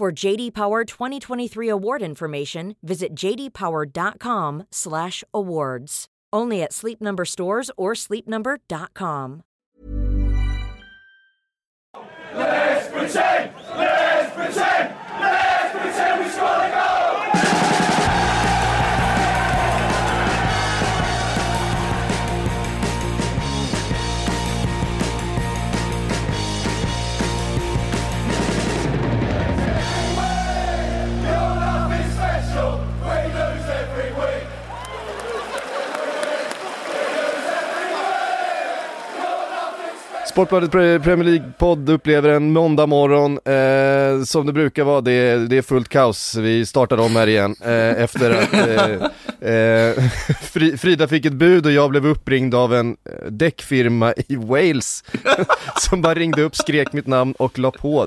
For JD Power 2023 award information, visit jdpower.com/awards. Only at Sleep Number stores or sleepnumber.com. Let's pretend we score the goal! Sportbladet Premier League-podd upplever en måndag morgon som det brukar vara. Det är fullt kaos. Vi startar om här igen efter att Frida fick ett bud och jag blev uppringd av en däckfirma i Wales som bara ringde upp, skrek mitt namn och la på.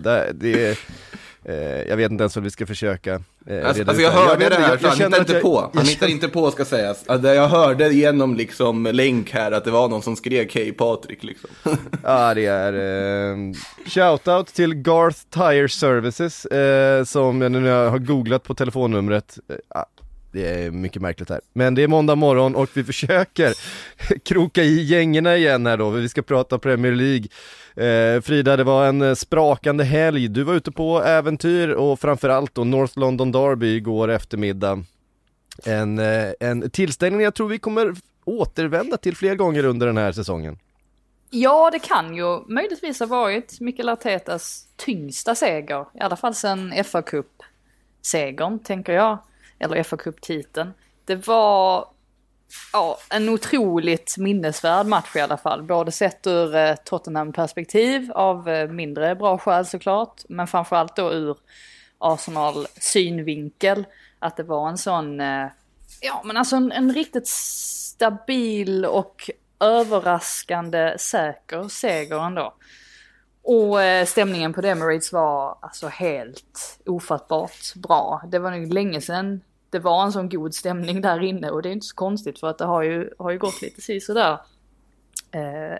Jag vet inte ens vad vi ska försöka. Jag hörde det här, han hittar inte på. Han hittar inte på, ska sägas. Jag hörde genom liksom länk här att det var någon som skrek hej Patrik liksom. Ja, det är shoutout till Garth Tire Services som nu jag har googlat på telefonnumret. Det är mycket märkligt här. Men det är måndag morgon och vi försöker kroka i gängerna igen här då. Vi ska prata Premier League. Frida, det var en sprakande helg. Du var ute på äventyr och framförallt då North London Derby igår eftermiddag. En tillställning jag tror vi kommer återvända till fler gånger under den här säsongen. Ja, det kan ju möjligtvis ha varit Mikel Artetas tyngsta seger. I alla fall sedan FA-cup-segern, tänker jag. Eller FA-cup-titeln. Det var en otroligt minnesvärd match i alla fall. Både sett ur Tottenham-perspektiv av mindre bra skäl såklart. Men framförallt då ur Arsenal-synvinkel. Att det var en sån, en riktigt stabil och överraskande säker seger ändå. Och stämningen på Emirates var alltså helt ofattbart bra. Det var nog länge sedan det var en sån god stämning där inne. Och det är inte så konstigt för att det har ju gått lite sisådär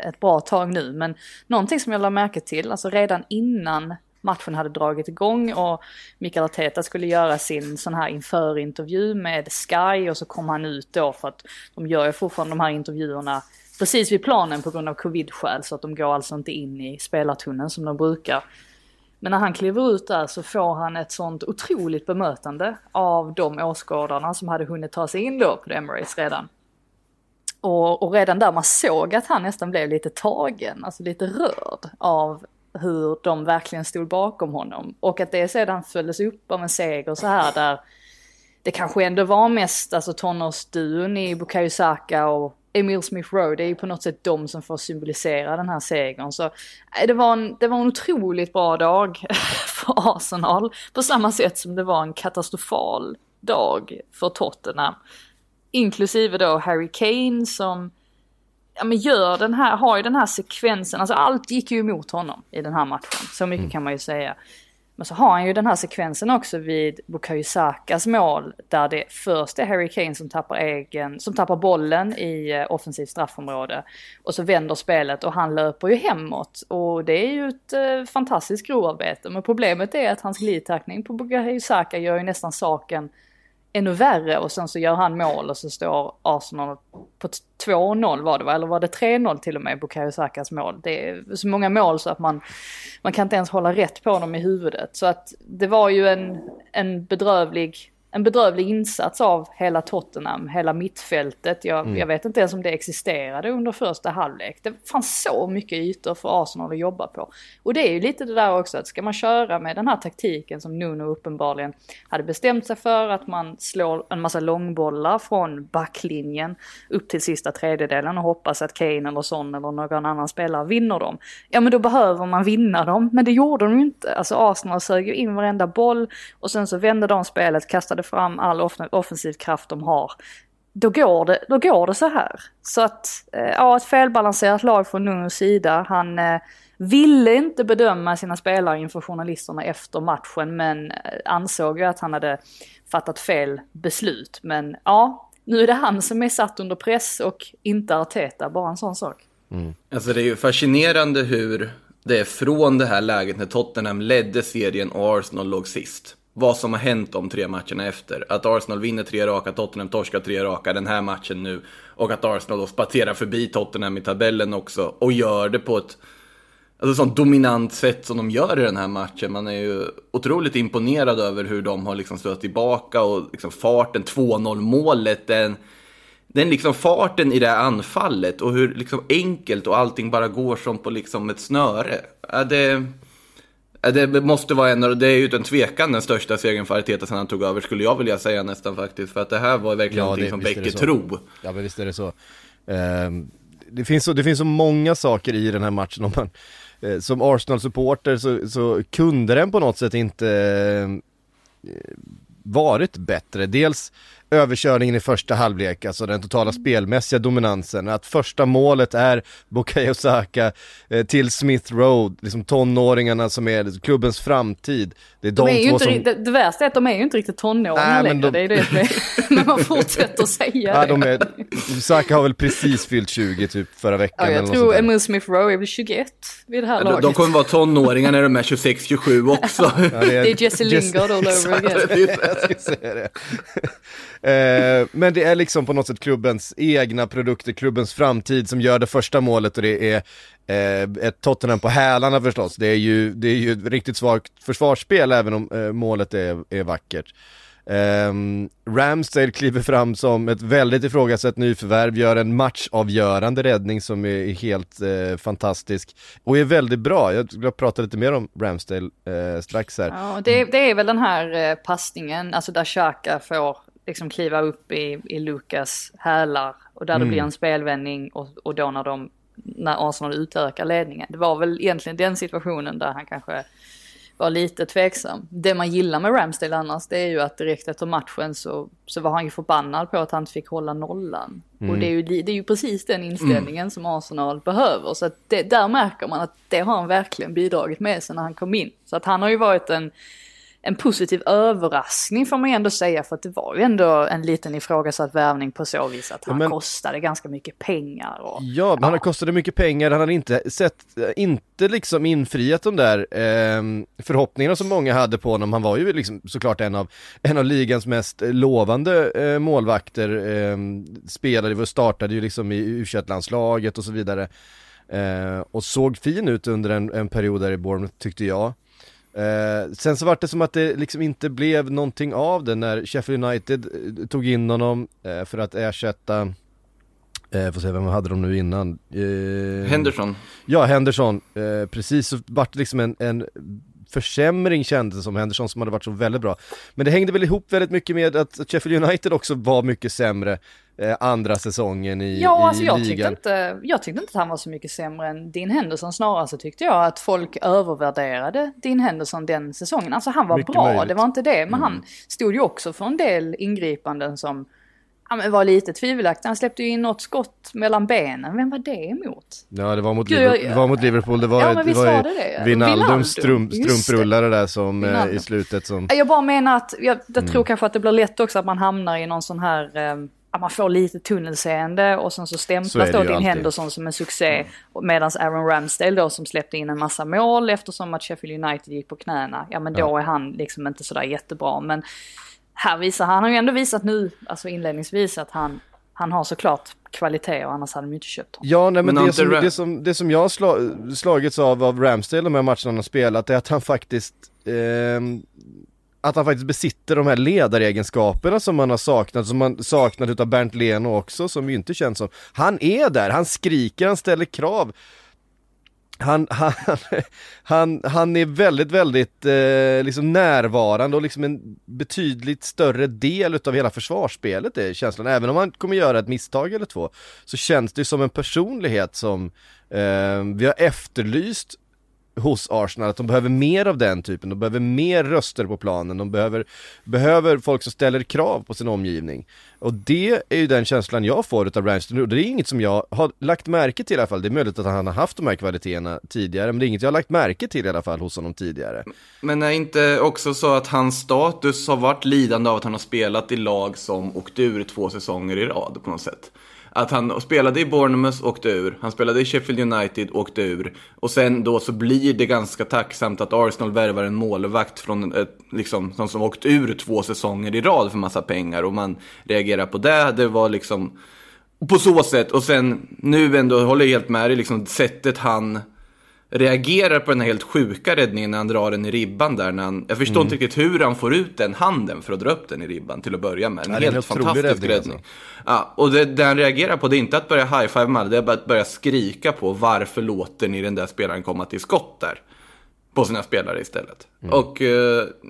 ett bra tag nu. Men någonting som jag lade märke till, alltså redan innan matchen hade dragit igång och Mikel Arteta skulle göra sin sån här införintervju med Sky. Och så kom han ut då för att de gör ju fortfarande de här intervjuerna precis vid planen på grund av covid-skäl, så att de går alltså inte in i spelartunneln som de brukar. Men när han kliver ut där så får han ett sånt otroligt bemötande av de åskådarna som hade hunnit ta sig in då på Emirates redan. Och redan där man såg att han nästan blev lite tagen, alltså lite rörd av hur de verkligen stod bakom honom. Och att det sedan följdes upp av en seger så här där det kanske ändå var mest alltså tonårsduon i Bukayo Saka och Emile Smith-Rowe, det är ju på något sätt de som får symbolisera den här segern. Så det var en otroligt bra dag för Arsenal. På samma sätt som det var en katastrofal dag för Tottenham. Inklusive då Harry Kane som har ju den här sekvensen. Alltså allt gick ju emot honom i den här matchen. Så mycket kan man ju säga. Men så har han ju den här sekvensen också vid Bukayo Sakas mål där det först är Harry Kane som tappar bollen i offensivt straffområde och så vänder spelet och han löper ju hemåt och det är ju ett fantastiskt grovarbete, men problemet är att hans glidtackning på Bukayo Saka gör ju nästan saken ännu värre och sen så gör han mål och så står Arsenal på 2-0 var det 3-0 till och med Bukayo Sakas mål. Det är så många mål så att man kan inte ens hålla rätt på dem i huvudet. Så att det var ju en bedrövlig en bedrövlig insats av hela Tottenham, hela mittfältet. Jag vet inte ens om det existerade under första halvlek. Det fanns så mycket ytor för Arsenal att jobba på. Och det är ju lite det där också, att ska man köra med den här taktiken som Nuno uppenbarligen hade bestämt sig för, att man slår en massa långbollar från backlinjen upp till sista tredjedelen och hoppas att Kane eller Son eller någon annan spelare vinner dem. Ja, men då behöver man vinna dem, men det gjorde de ju inte. Alltså Arsenal sög ju in varenda boll och sen så vände de spelet, kastade fram all offensiv kraft de har. Då går det så här. Så att, ja, ett felbalanserat lag från Nunos sida. Han ville inte bedöma sina spelare inför journalisterna efter matchen, men ansåg ju att han hade fattat fel beslut. Men ja, nu är det han som är satt under press och inte Arteta, bara en sån sak. Mm. Alltså det är ju fascinerande hur det är från det här läget när Tottenham ledde serien och Arsenal låg sist. Vad som har hänt de tre matcherna efter. Att Arsenal vinner 3 raka, Tottenham torskar 3 raka den här matchen nu. Och att Arsenal då spatterar förbi Tottenham i tabellen också. Och gör det på ett sånt dominant sätt som de gör i den här matchen. Man är ju otroligt imponerad över hur de har liksom stött tillbaka. Och liksom farten, 2-0-målet, den liksom farten i det här anfallet. Och hur liksom enkelt och allting bara går som på liksom ett snöre. Det måste vara en, och det är ju utan tvekan den största segern för Arteta sedan han tog över, skulle jag vilja säga nästan faktiskt. För att det här var verkligen någonting som Bäcke tro. Ja, men visst är det så. Det finns så många saker i den här matchen. Om man, som Arsenal-supporter så kunde den på något sätt inte varit bättre. Dels överkörningen i första halvlek, alltså den totala spelmässiga dominansen, att första målet är Bukayo Saka till Smith-Rowe, liksom tonåringarna som är klubbens framtid. Det är det värsta är att de är ju inte riktigt tonåringar längre, det är det men man fortsätter att säga det. Saka har väl precis fyllt 20 typ förra veckan. Ja, jag tror Emile Smith-Rowe är väl 21 vid det här laget. De kommer vara tonåringar när de är 26-27 också. Ja, det är Jesse Lingard all over again. Jag ska säga det. Men det är liksom på något sätt klubbens egna produkter, klubbens framtid som gör det första målet, och det är ett Tottenham på hälarna förstås. Det är ju ett riktigt svagt försvarsspel även om målet är vackert. Ramsdale kliver fram som ett väldigt ifrågasatt nyförvärv, gör en matchavgörande räddning som är helt fantastisk och är väldigt bra. Jag ska prata lite mer om Ramsdale strax här. Ja, det är väl den här passningen, alltså där Xhaka får liksom kliva upp i Lukas hälar och där det blir en spelvändning och då när Arsenal utökar ledningen. Det var väl egentligen den situationen där han kanske var lite tveksam. Det man gillar med Ramsdale annars, det är ju att direkt efter matchen så var han ju förbannad på att han inte fick hålla nollan. Och det är ju precis den inställningen som Arsenal behöver. Så att där märker man att det har han verkligen bidragit med sen när han kom in. Så att han har ju varit en positiv överraskning får man ändå säga, för att det var ju ändå en liten ifrågasatt värvning på så vis att han kostade ganska mycket pengar. Och, ja, men han kostade mycket pengar. Han hade inte liksom infriat de där förhoppningarna som många hade på honom. Han var ju liksom såklart en av ligans mest lovande målvakter. Spelade och startade ju liksom i U-landslaget och så vidare. Och såg fin ut under en period där i Bournemouth, tyckte jag. Sen så var det som att det liksom inte blev någonting av det när Sheffield United tog in honom för att ersätta får se vem hade de nu innan Henderson. Ja, Henderson, precis, så var det liksom en försämring kändes det som. Henderson som hade varit så väldigt bra, men det hängde väl ihop väldigt mycket med att Sheffield United också var mycket sämre andra säsongen i ligan. Ja, alltså jag tyckte inte att han var så mycket sämre än Dean Henderson. Snarare så tyckte jag att folk övervärderade Dean Henderson den säsongen. Alltså han var mycket bra, möjligt. Det var inte det, men han stod ju också för en del ingripanden som var lite tvivelaktig. Han släppte ju in något skott mellan benen. Vem var det emot? Ja, det var mot Liverpool. Det var Wijnaldum strumprullare där som i slutet. Som... Jag bara menar att jag tror kanske att det blir lätt också att man hamnar i någon sån här... att man får lite tunnelseende och sen så stämplas då Dean Henderson som en succé, medan Aaron Ramsdale då, som släppte in en massa mål eftersom att Sheffield United gick på knäna. Ja, men då är han liksom inte sådär jättebra, men här visar han har ju ändå visat nu, alltså inledningsvis, att han har såklart kvalitet, och annars hade de inte köpt honom. Ja, nej, men det som jag har slagits av Ramsdale de här matcherna han har spelat är att han faktiskt att han faktiskt besitter de här ledaregenskaperna som man har saknat, som man saknat utav Bernt Leno också, som ju inte känns som. Han är där, han skriker, han ställer krav. Han är väldigt, väldigt liksom närvarande och liksom en betydligt större del av hela försvarsspelet är känslan. Även om han kommer göra ett misstag eller två, så känns det som en personlighet som vi har efterlyst hos Arsenal, att de behöver mer av den typen. De behöver mer röster på planen. De behöver folk som ställer krav på sin omgivning. Och det är ju den känslan jag får utav Ramsdale nu. Det är inget som jag har lagt märke till i alla fall. Det är möjligt att han har haft de här kvaliteterna tidigare, men det är inget jag har lagt märke till i alla fall hos honom tidigare. Men är inte också så att hans status har varit lidande av att han har spelat i lag som åkte ur 2 säsonger i rad på något sätt? Att han spelade i Bournemouth, åkte ur. Han spelade i Sheffield United, åkte ur. Och sen då så blir det ganska tacksamt att Arsenal värvar en målvakt från liksom, som åkt ur 2 säsonger i rad för massa pengar. Och man reagerar på det. Det var liksom på så sätt. Och sen nu ändå håller jag helt med i liksom, sättet han reagerar på den här helt sjuka räddningen när han drar den i ribban där. När han, jag förstår inte riktigt hur han får ut den handen för att dra upp den i ribban till att börja med. En helt fantastisk räddning. Alltså. Ja, och det han reagerar på, det är inte att börja high-five med, det är bara att börja skrika på varför låter ni den där spelaren komma till skott där på sina spelare istället. Mm. Och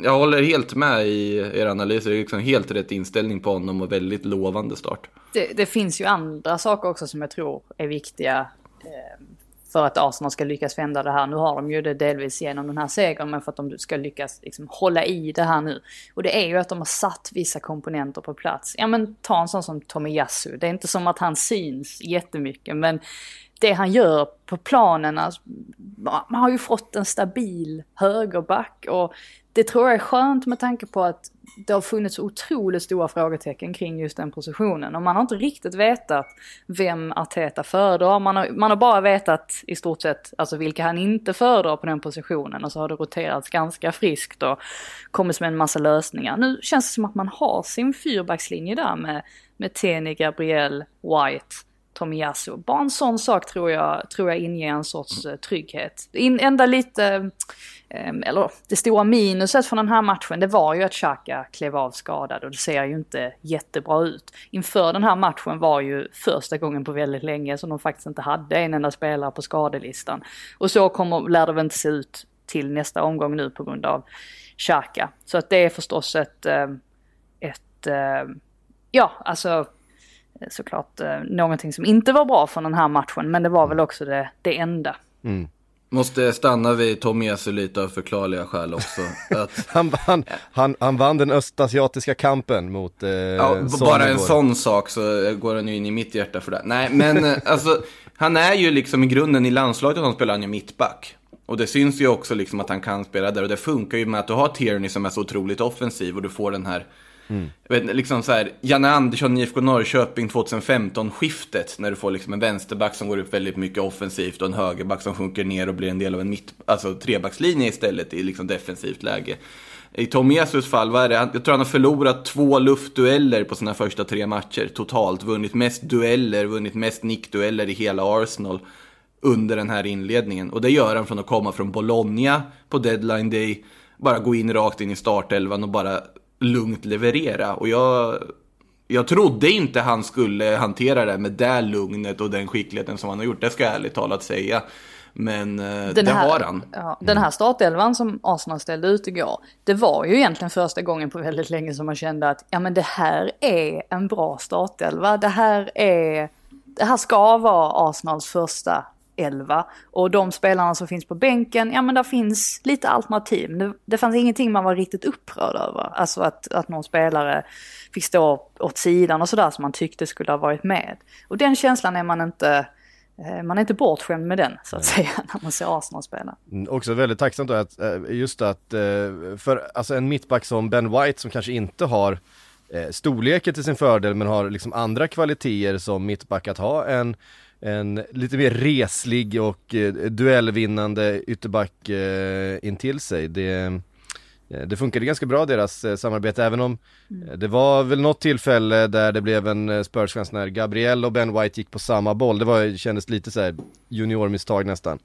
jag håller helt med i er analys. Det är liksom helt rätt inställning på honom och väldigt lovande start. Det finns ju andra saker också som jag tror är viktiga för att Arsenal ska lyckas vända det här. Nu har de ju det delvis genom den här segern, men för att de ska lyckas liksom hålla i det här nu. Och det är ju att de har satt vissa komponenter på plats. Ja, men ta en sån som Tomiyasu. Det är inte som att han syns jättemycket, men det han gör på planen, alltså, man har ju fått en stabil högerback, och det tror jag är skönt med tanke på att det har funnits otroligt stora frågetecken kring just den positionen. Och man har inte riktigt vetat vem Arteta föredrar. Man har bara vetat i stort sett alltså vilka han inte föredrar på den positionen. Och så har det roterats ganska friskt och kommit med en massa lösningar. Nu känns det som att man har sin fyrbackslinje där med Tierney, Gabriel, White, Tomiyasu. Bara en sån sak tror jag inger en sorts trygghet. Ända lite, eller det stora minuset från den här matchen, det var ju att Xhaka klev av skadad, och det ser ju inte jättebra ut. Inför den här matchen var ju första gången på väldigt länge som de faktiskt inte hade en enda spelare på skadelistan. Och så lär det väl inte se ut till nästa omgång nu på grund av Xhaka. Så att det är förstås såklart någonting som inte var bra från den här matchen, men det var väl också det enda. Mm. Måste stanna vid Tomiyasu lite av förklarliga skäl också. Att han vann den östasiatiska kampen mot bara en sån sak så går han ju in i mitt hjärta för det. Nej, men alltså, han är ju liksom i grunden i landslaget och han spelar ju mittback. Och det syns ju också liksom att han kan spela där, och det funkar ju med att du har Tierney som är så otroligt offensiv, och du får den här jag vet, liksom så här, Janne Andersson, IFK Norrköping 2015-skiftet, när du får liksom en vänsterback som går upp väldigt mycket offensivt och en högerback som sjunker ner och blir en del av en trebackslinje istället i liksom defensivt läge. I Tomiyasus fall, vad är det? Jag tror han har förlorat 2 luftdueller på sina första 3 matcher totalt, vunnit mest dueller, vunnit mest nickdueller i hela Arsenal under den här inledningen, och det gör han från att komma från Bologna på deadline day, bara gå in rakt in i startelvan och bara lugnt leverera. Och jag trodde inte han skulle hantera det med det lugnet och den skickligheten som han har gjort, det ska jag ärligt talat säga. Men det har han. Ja, den här startelvan som Arsenal ställde ut igår, det var ju egentligen första gången på väldigt länge som man kände att ja, men det här är en bra startelva. Det här ska vara Arsenals första 11, och de spelarna som finns på bänken, ja men där finns lite alternativ. Det fanns ingenting man var riktigt upprörd över, alltså att någon spelare fick stå åt sidan och sådär som man tyckte skulle ha varit med. Och den känslan är man är inte bortskämd med den, så att säga, när man ser Arsenal spela. Också väldigt tacksamt att just att för alltså en mittback som Ben White, som kanske inte har storleken till sin fördel men har liksom andra kvaliteter som mittback, att ha en lite mer reslig och duellvinnande ytterback intill sig. Det funkade ganska bra, deras samarbete, även om det var väl något tillfälle där det blev en spörschans när Gabriel och Ben White gick på samma boll. Det kändes lite så här juniormisstag nästan.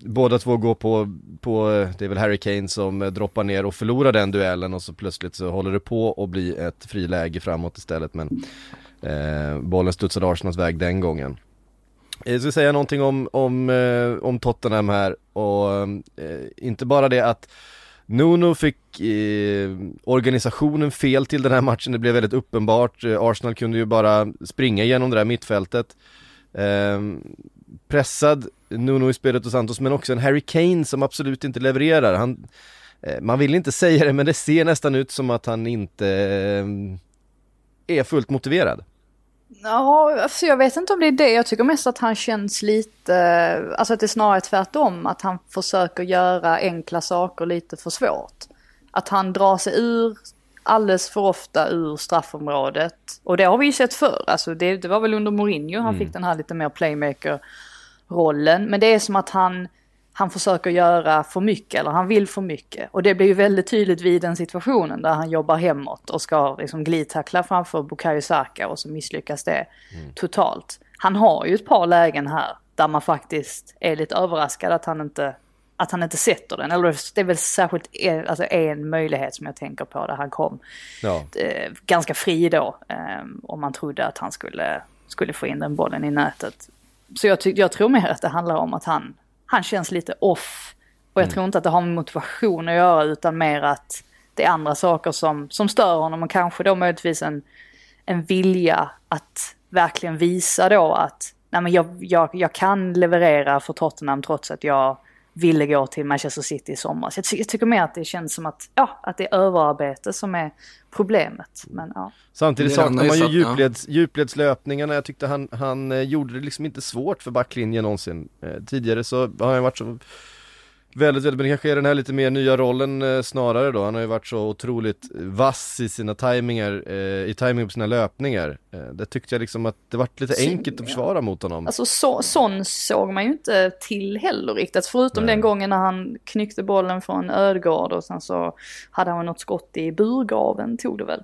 Båda två går på det är väl Harry Kane som droppar ner och förlorar den duellen, och så plötsligt så håller det på och blir ett friläge framåt istället, men bollen studsade Arsenals väg den gången. Jag ska säga någonting om Tottenham här, och inte bara det att Nuno fick organisationen fel till den här matchen, det blev väldigt uppenbart. Arsenal kunde ju bara springa genom det där mittfältet. Pressad Nuno Espírito Santo, men också en Harry Kane som absolut inte levererar. Han, man vill inte säga det, men det ser nästan ut som att han inte är fullt motiverad. Ja, alltså jag vet inte om det är det. Jag tycker mest att han känns lite, alltså att det är snarare tvärtom, att han försöker göra enkla saker lite för svårt. Att han drar sig ur alldeles för ofta ur straffområdet. Och det har vi ju sett förr. Alltså det var väl under Mourinho han fick den här lite mer playmaker-rollen. Men det är som att han försöker göra för mycket, eller han vill för mycket. Och det blir ju väldigt tydligt vid den situationen där han jobbar hemåt och ska liksom glidtackla framför Bukayo Saka, och så misslyckas det totalt. Han har ju ett par lägen här där man faktiskt är lite överraskad att han inte sätter den. Eller det är väl särskilt en möjlighet som jag tänker på där han kom ganska fri då, om man trodde att han skulle få in den bollen i nätet. Så jag tror mer att det handlar om att han känns lite off, och jag tror inte att det har med motivation att göra, utan mer att det är andra saker som stör honom, och kanske då möjligtvis en vilja att verkligen visa då att nej, men jag kan leverera för Tottenham trots att jag ville gå till Manchester City i sommar. Så jag tycker mer att det känns som att det är överarbete som är problemet. Men, ja. Samtidigt saknar man ju djupledslöpningarna. Jag tyckte han gjorde det liksom inte svårt för backlinjen någonsin. Tidigare så har han varit så väldigt, väldigt, men kanske är den här lite mer nya rollen snarare då. Han har ju varit så otroligt vass i sina timingen på sina löpningar. Det tyckte jag liksom att det var lite enkelt att försvara mot honom. Alltså sån såg man ju inte till heller riktigt. Förutom den gången när han knyckte bollen från Ödegård, och sen så hade han något skott i burgaven, tog det väl.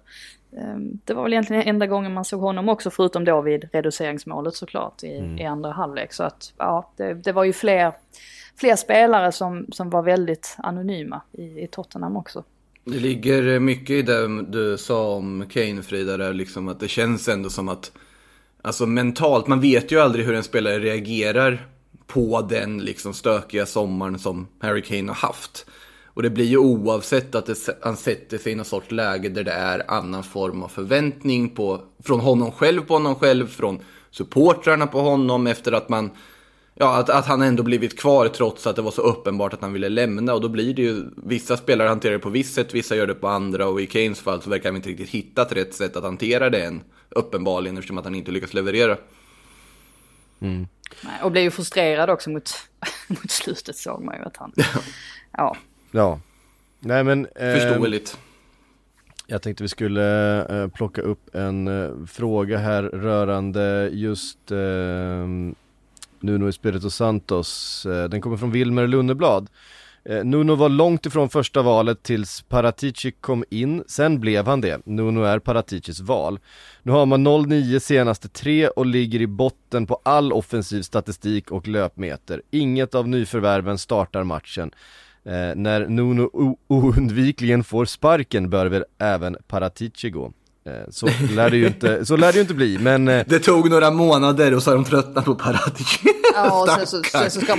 Det var väl egentligen enda gången man såg honom också, förutom då vid reduceringsmålet såklart i andra halvlek. Så att det var ju fler spelare som var väldigt anonyma i Tottenham också. Det ligger mycket i det du sa om Kane, Frida, där liksom att det känns ändå som att, alltså mentalt, man vet ju aldrig hur en spelare reagerar på den liksom stökiga sommaren som Harry Kane har haft. Och det blir ju oavsett att han sätter sig i någon sorts läge där det är annan form av förväntning från honom själv på honom själv, från supportrarna på honom, efter att man att han ändå blivit kvar trots att det var så uppenbart att han ville lämna. Och då blir det ju, vissa spelare hanterar det på visst sätt, vissa gör det på andra, och i Kanes fall så verkar han inte riktigt hittat rätt sätt att hantera det än, uppenbarligen, eftersom att han inte lyckas leverera. Och blev ju frustrerad också mot slutet, såg man ju att han nej, men förståeligt. Jag tänkte vi skulle plocka upp en fråga här rörande just Nuno Espírito Santos. Den kommer från Wilmer Lunneblad. Nuno var långt ifrån första valet tills Paratici kom in. Sen blev han det. Nuno är Paraticis val. Nu har man 0-9 senaste 3 och ligger i botten på all offensiv statistik och löpmeter. Inget av nyförvärven startar matchen. När Nuno oundvikligen får sparken bör väl även Paratici gå. Så lär det ju inte bli, men det tog några månader och så är de tröttna på Paratici. Ja, och sen så ska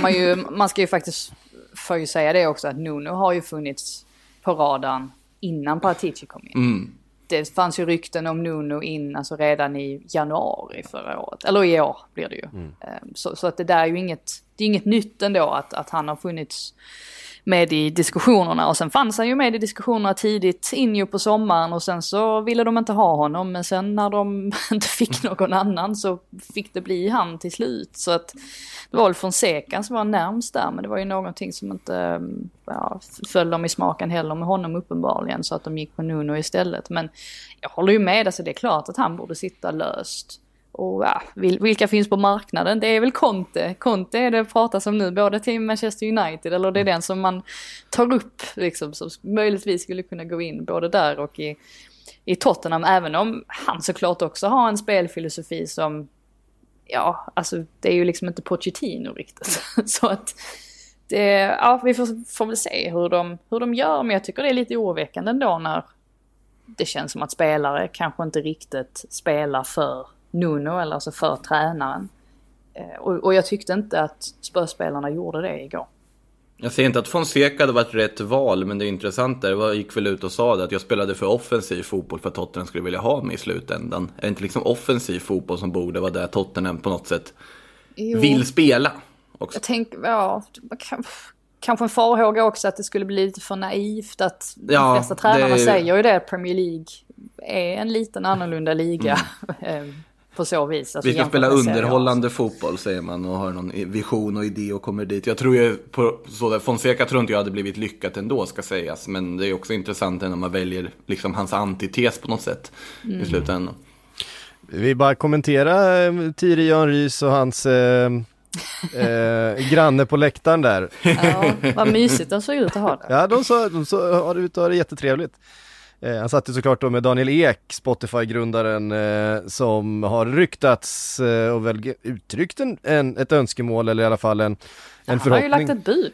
man ska ju faktiskt får ju säga det också, att Nuno har ju funnits på radarn innan Paratici kom in. Det fanns ju rykten om Nuno alltså redan i januari förra året, eller i år blir det ju. Så att det där är ju inget nytt ändå att han har funnits med i diskussionerna, och sen fanns han ju med i diskussionerna tidigt in ju på sommaren, och sen så ville de inte ha honom, men sen när de inte fick någon annan så fick det bli han till slut. Så att det var väl Fonseca som var närmst där, men det var ju någonting som inte föll dem i smaken heller med honom uppenbarligen, så att de gick på Nuno istället. Men jag håller ju med, alltså det är klart att han borde sitta löst. Och vilka finns på marknaden? Det är väl Conte. Conte är det pratas om nu, både till Manchester United, eller det är den som man tar upp liksom, som möjligtvis skulle kunna gå in både där och i Tottenham, även om han såklart också har en spelfilosofi som ja, alltså det är ju liksom inte Pochettino riktigt. Så att det, ja, vi får väl se hur de gör, men jag tycker det är lite oroväckande ändå när det känns som att spelare kanske inte riktigt spelar för Nuno, eller alltså för tränaren. Och jag tyckte inte att spörspelarna gjorde det igår. Jag säger inte att Fonseca hade varit rätt val, men det är intressant där. Jag gick väl ut och sa det, att jag spelade för offensiv fotboll för att Tottenham skulle vilja ha mig i slutändan. Är det inte liksom offensiv fotboll som borde vara där Tottenham på något sätt vill spela också? Jag tänker, ja, kanske en farhåga också att det skulle bli lite för naivt, att de flesta tränarna säger ju det, Premier League är en liten annorlunda liga. Mm. På så vis. Alltså, vi ska spela underhållande fotboll, säger man, och har någon vision och idé och kommer dit. Jag tror ju på så där, Fonseca tror inte jag hade blivit lyckat ändå, ska sägas. Men det är också intressant när man väljer liksom hans antites på något sätt i slutändan. Vi bara kommentera Thierry Henrys och hans granne på läktaren där. Ja, vad mysigt de såg ut att ha det. Ja, de såg ut att ha det jättetrevligt. Han satt ju såklart då med Daniel Ek, Spotify-grundaren, som har ryktats och väl uttryckt ett önskemål, eller i alla fall en förhoppning.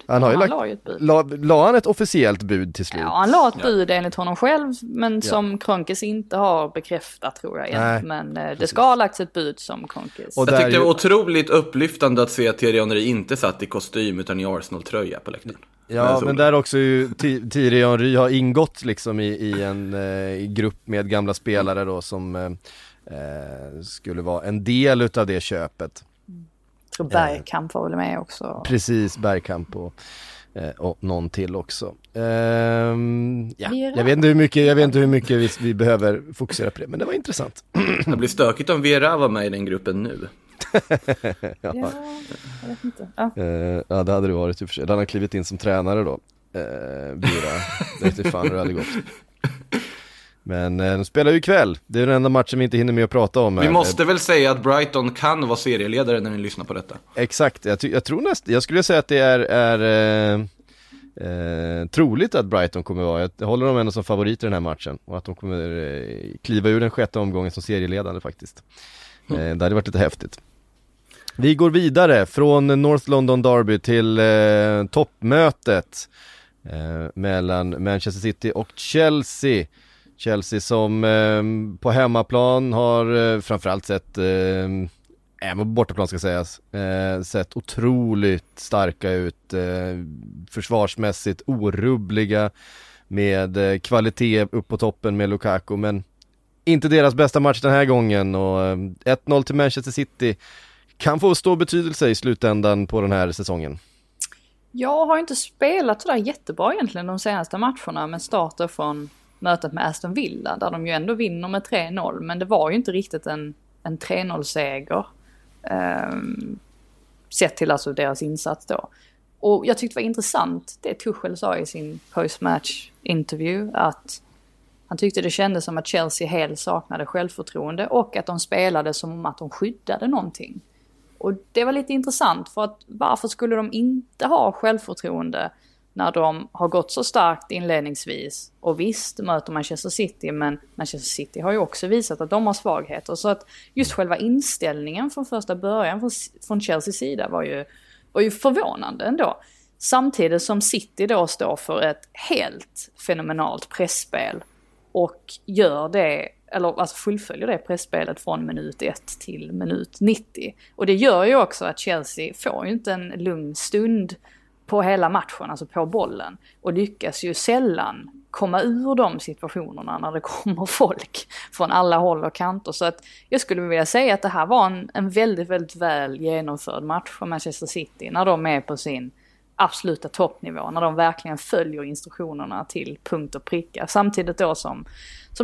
Han har ju lagt ett bud. La han ett officiellt bud till slut? Ja, han la ett bud enligt honom själv, men som Kronkes inte har bekräftat, tror jag. Nej, men det ska ha lagts ett bud som Kronkes. Jag tyckte det var otroligt upplyftande att se att Thierry Henry inte satt i kostym utan i Arsenal-tröja på läktaren. Ja, men där också Thierry Henry har ingått liksom i en grupp med gamla spelare då, som skulle vara en del utav det köpet. Jag tror Bergkamp var väl med också. Precis, Bergkamp och någon till också. Jag vet inte hur mycket vi behöver fokusera på det, men det var intressant. Det blir stökigt om Vera var med i den gruppen nu. Ja, jag vet inte. Ja, det hade det varit i och för sig. Han har klivit in som tränare då. Bira, det är fan hur det hade gått. Men de spelar ju ikväll. Det är den enda matchen vi inte hinner med att prata om. Vi måste väl säga att Brighton kan vara serieledare när ni lyssnar på detta. Exakt, jag tror nästan. Jag skulle säga att det är troligt att Brighton kommer vara. Jag håller dem ändå som favorit i den här matchen. Och att de kommer kliva ur den sjätte omgången som serieledande faktiskt. Det hade varit lite häftigt. Vi går vidare från North London Derby till toppmötet mellan Manchester City och Chelsea. Chelsea som på hemmaplan har framförallt sett, även bortaplan ska sägas, sett otroligt starka ut, försvarsmässigt orubbliga, med kvalitet upp på toppen med Lukaku, men inte deras bästa match den här gången, och 1-0 till Manchester City kan få stor betydelse i slutändan på den här säsongen. Jag har inte spelat sådär jättebra egentligen de senaste matcherna, men startar från mötet med Aston Villa där de ju ändå vinner med 3-0, men det var ju inte riktigt en 3-0-seger sett till alltså deras insats då. Och jag tyckte det var intressant det Tuchel sa i sin post-match-intervju, att han tyckte det kändes som att Chelsea helt saknade självförtroende och att de spelade som om att de skyddade någonting. Och det var lite intressant, för att varför skulle de inte ha självförtroende när de har gått så starkt inledningsvis? Och visst möter Manchester City, men Manchester City har ju också visat att de har svagheter. Så att just själva inställningen från första början från Chelseas sida var ju förvånande ändå. Samtidigt som City då står för ett helt fenomenalt pressspel och gör det, eller alltså fullföljer det pressspelet från minut 1 till minut 90. Och det gör ju också att Chelsea får ju inte en lugn stund på hela matchen, alltså på bollen, och lyckas ju sällan komma ur de situationerna när det kommer folk från alla håll och kanter. Så att jag skulle vilja säga att det här var en väldigt, väldigt väl genomförd match för Manchester City när de är på sin absoluta toppnivå, när de verkligen följer instruktionerna till punkt och pricka. Samtidigt då som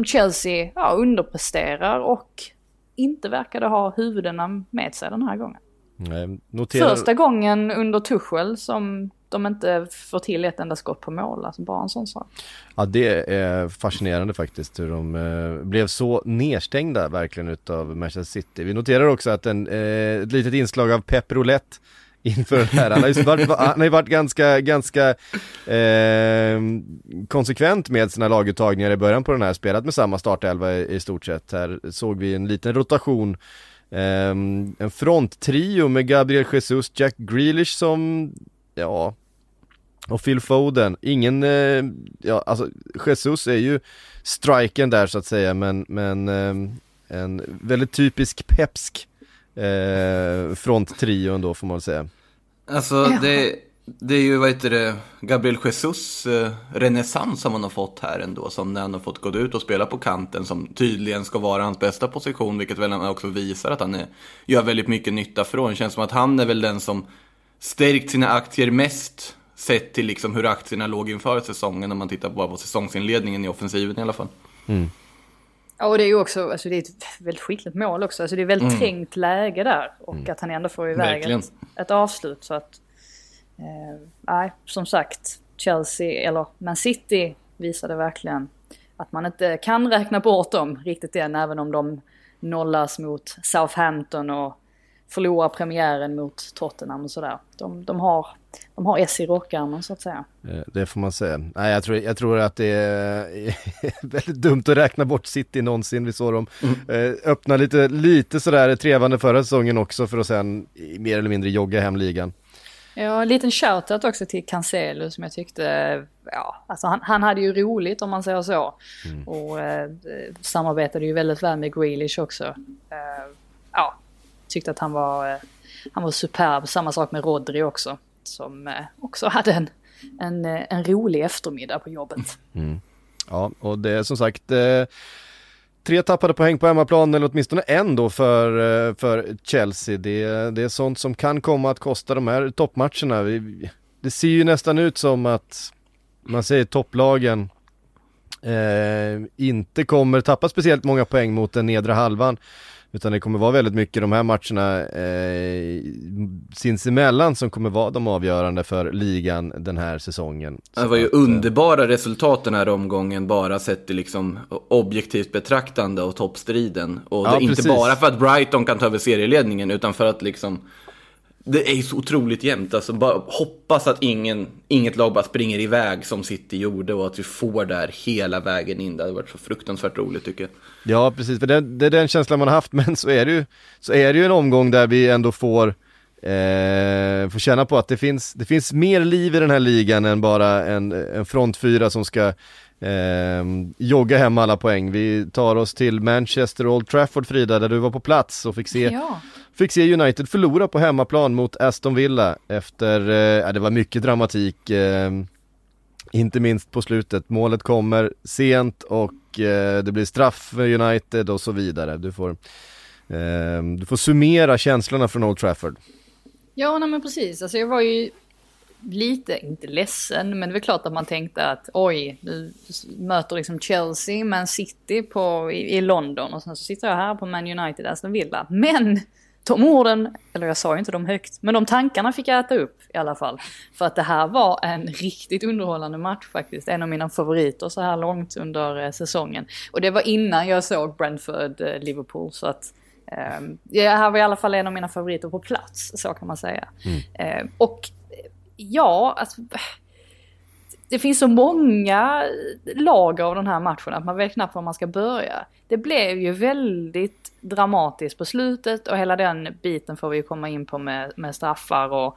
Chelsea underpresterar och inte verkade ha huvudena med sig den här gången. Nej, första gången under Tuchel som de inte får till ett enda skott på mål, alltså bara en sån sak. Ja, det är fascinerande faktiskt hur de blev så nedstängda verkligen utav Manchester City. Vi noterar också att ett litet inslag av Pep Roulette inför det här. Han har ju varit ganska konsekvent med sina laguttagningar i början på den här, spelet med samma startelva i stort sett. Här såg vi en liten rotation En fronttrio med Gabriel Jesus, Jack Grealish som, ja, och Phil Foden. Ingen, ja, alltså Jesus är ju striken där så att säga, men en väldigt typisk pepsk fronttrio ändå får man säga. Alltså det är ju, vad heter det, Gabriel Jesus renässans som han har fått här ändå, som när han har fått gå ut och spela på kanten som tydligen ska vara hans bästa position, vilket väl också visar att han gör väldigt mycket nytta från. Känns som att han är väl den som stärkt sina aktier mest sett till liksom hur aktierna låg inför säsongen, när man tittar bara på säsongsinledningen i offensiven i alla fall. Mm. Ja, och det är ju också, alltså det är ett väldigt skickligt mål också, alltså det är väldigt trängt läge där och att han ändå får iväg ett avslut, så att nej, som sagt, Chelsea eller Man City visade verkligen att man inte kan räkna bort dem riktigt än, även om de nollas mot Southampton och förlorar premiären mot Tottenham och sådär. De har S i rockarmen så att säga. Det får man säga. Nej, jag tror att det är väldigt dumt att räkna bort City någonsin. Vi såg dem öppna lite sådär trevande förra säsongen också, för att sen mer eller mindre jogga hem ligan. Ja, en liten shoutout också till Cancelo som jag tyckte, ja, alltså han hade ju roligt om man säger så. Mm. Och samarbetade ju väldigt väl med Grealish också. Ja, tyckte att han var superb. Samma sak med Rodri också, som också hade en rolig eftermiddag på jobbet. Mm. Ja, och det är som sagt... 3 tappade poäng på hemmaplan, eller åtminstone en då för Chelsea. Det är sånt som kan komma att kosta de här toppmatcherna. Det ser ju nästan ut som att man säger topplagen inte kommer tappa speciellt många poäng mot den nedre halvan, utan det kommer vara väldigt mycket de här matcherna sinsemellan som kommer vara de avgörande för ligan den här säsongen. Det var ju underbara resultat den här omgången, bara sett till liksom objektivt betraktande och toppstriden. Och ja, inte bara för att Brighton kan ta över serieledningen, utan för att liksom det är så otroligt jämnt. Alltså bara hoppas att inget lag bara springer iväg som City gjorde, och att vi får där hela vägen in. Det har varit så fruktansvärt roligt tycker jag. Ja, precis. För det är den känslan man har haft. Men så är det ju en omgång där vi ändå får känna på att det finns mer liv i den här ligan än bara en frontfyra som ska jogga hem alla poäng. Vi tar oss till Manchester Old Trafford, Frida, där du var på plats och fick se United förlora på hemmaplan mot Aston Villa efter det var mycket dramatik, inte minst på slutet. Målet kommer sent och det blir straff för United och så vidare. Du får summera känslorna från Old Trafford. Ja, nej men precis. Alltså jag var ju lite, inte ledsen, men det var klart att man tänkte att oj, nu möter liksom Chelsea, Man City i London, och sen så sitter jag här på Man United, Aston Villa. Men de orden, eller jag sa ju inte dem högt, men de tankarna fick jag äta upp i alla fall. För att det här var en riktigt underhållande match faktiskt. En av mina favoriter så här långt under säsongen. Och det var innan jag såg Brentford, Liverpool, så att här var i alla fall en av mina favoriter på plats, så kan man säga. Och ja, alltså, det finns så många lag av den här matchen att man vet knappt var man ska börja. Det blev ju väldigt dramatiskt på slutet, och hela den biten får vi ju komma in på med straffar och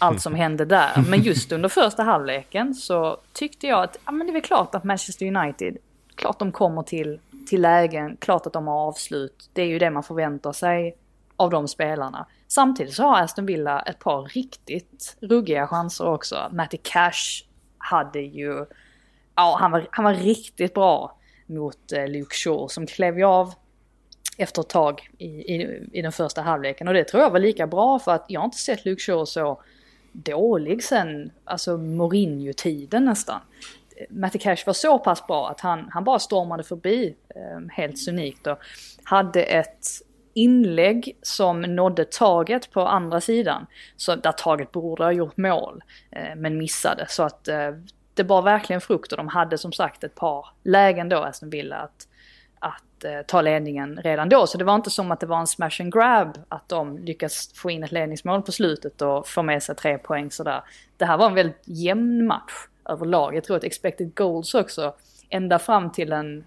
allt som hände där. Men just under första halvleken så tyckte jag att ja, men det är väl klart att Manchester United, klart de kommer till lägen, klart att de har avslut. Det är ju det man förväntar sig av de spelarna. Samtidigt så har Aston Villa ett par riktigt ruggiga chanser också. Matty Cash hade ju... Ja, han var riktigt bra mot Luke Shaw som klev av efter ett tag i den första halvleken. Och det tror jag var lika bra, för att jag har inte sett Luke Shaw så dålig sen, alltså Mourinho-tiden nästan. Matty Cash var så pass bra att han bara stormade förbi helt unikt och hade ett inlägg som nådde taget på andra sidan, så där taget borde ha gjort mål men missade, så att det var verkligen frukt. Och de hade som sagt ett par lägen då Aston Villa att ta ledningen redan då, så det var inte som att det var en smash and grab att de lyckas få in ett ledningsmål på slutet och få med sig 3 poäng sådär. Det här var en väldigt jämn match överlag. Jag tror att expected goals också ända fram till en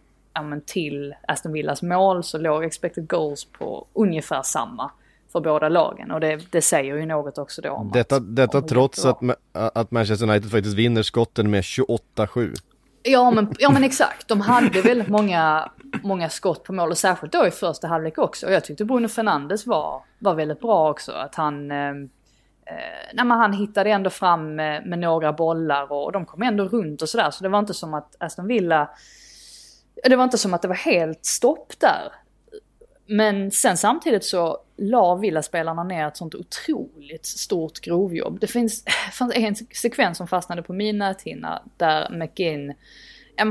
till Aston Villas mål så låg expected goals på ungefär samma för båda lagen. Och det säger ju något också då om detta om trots att Manchester United faktiskt vinner skotten med 28-7. Ja men exakt. De hade väldigt många skott på mål och särskilt då i första halvlek också. Och jag tyckte Bruno Fernandes var väldigt bra också. Att han hittade ändå fram med några bollar och de kom ändå runt och sådär. Så det var inte som att Aston Villa... Det var inte som att det var helt stopp där. Men sen samtidigt så la Villa-spelarna ner ett sånt otroligt stort grovjobb. Det fanns en sekvens som fastnade på min näthinna där McGinn,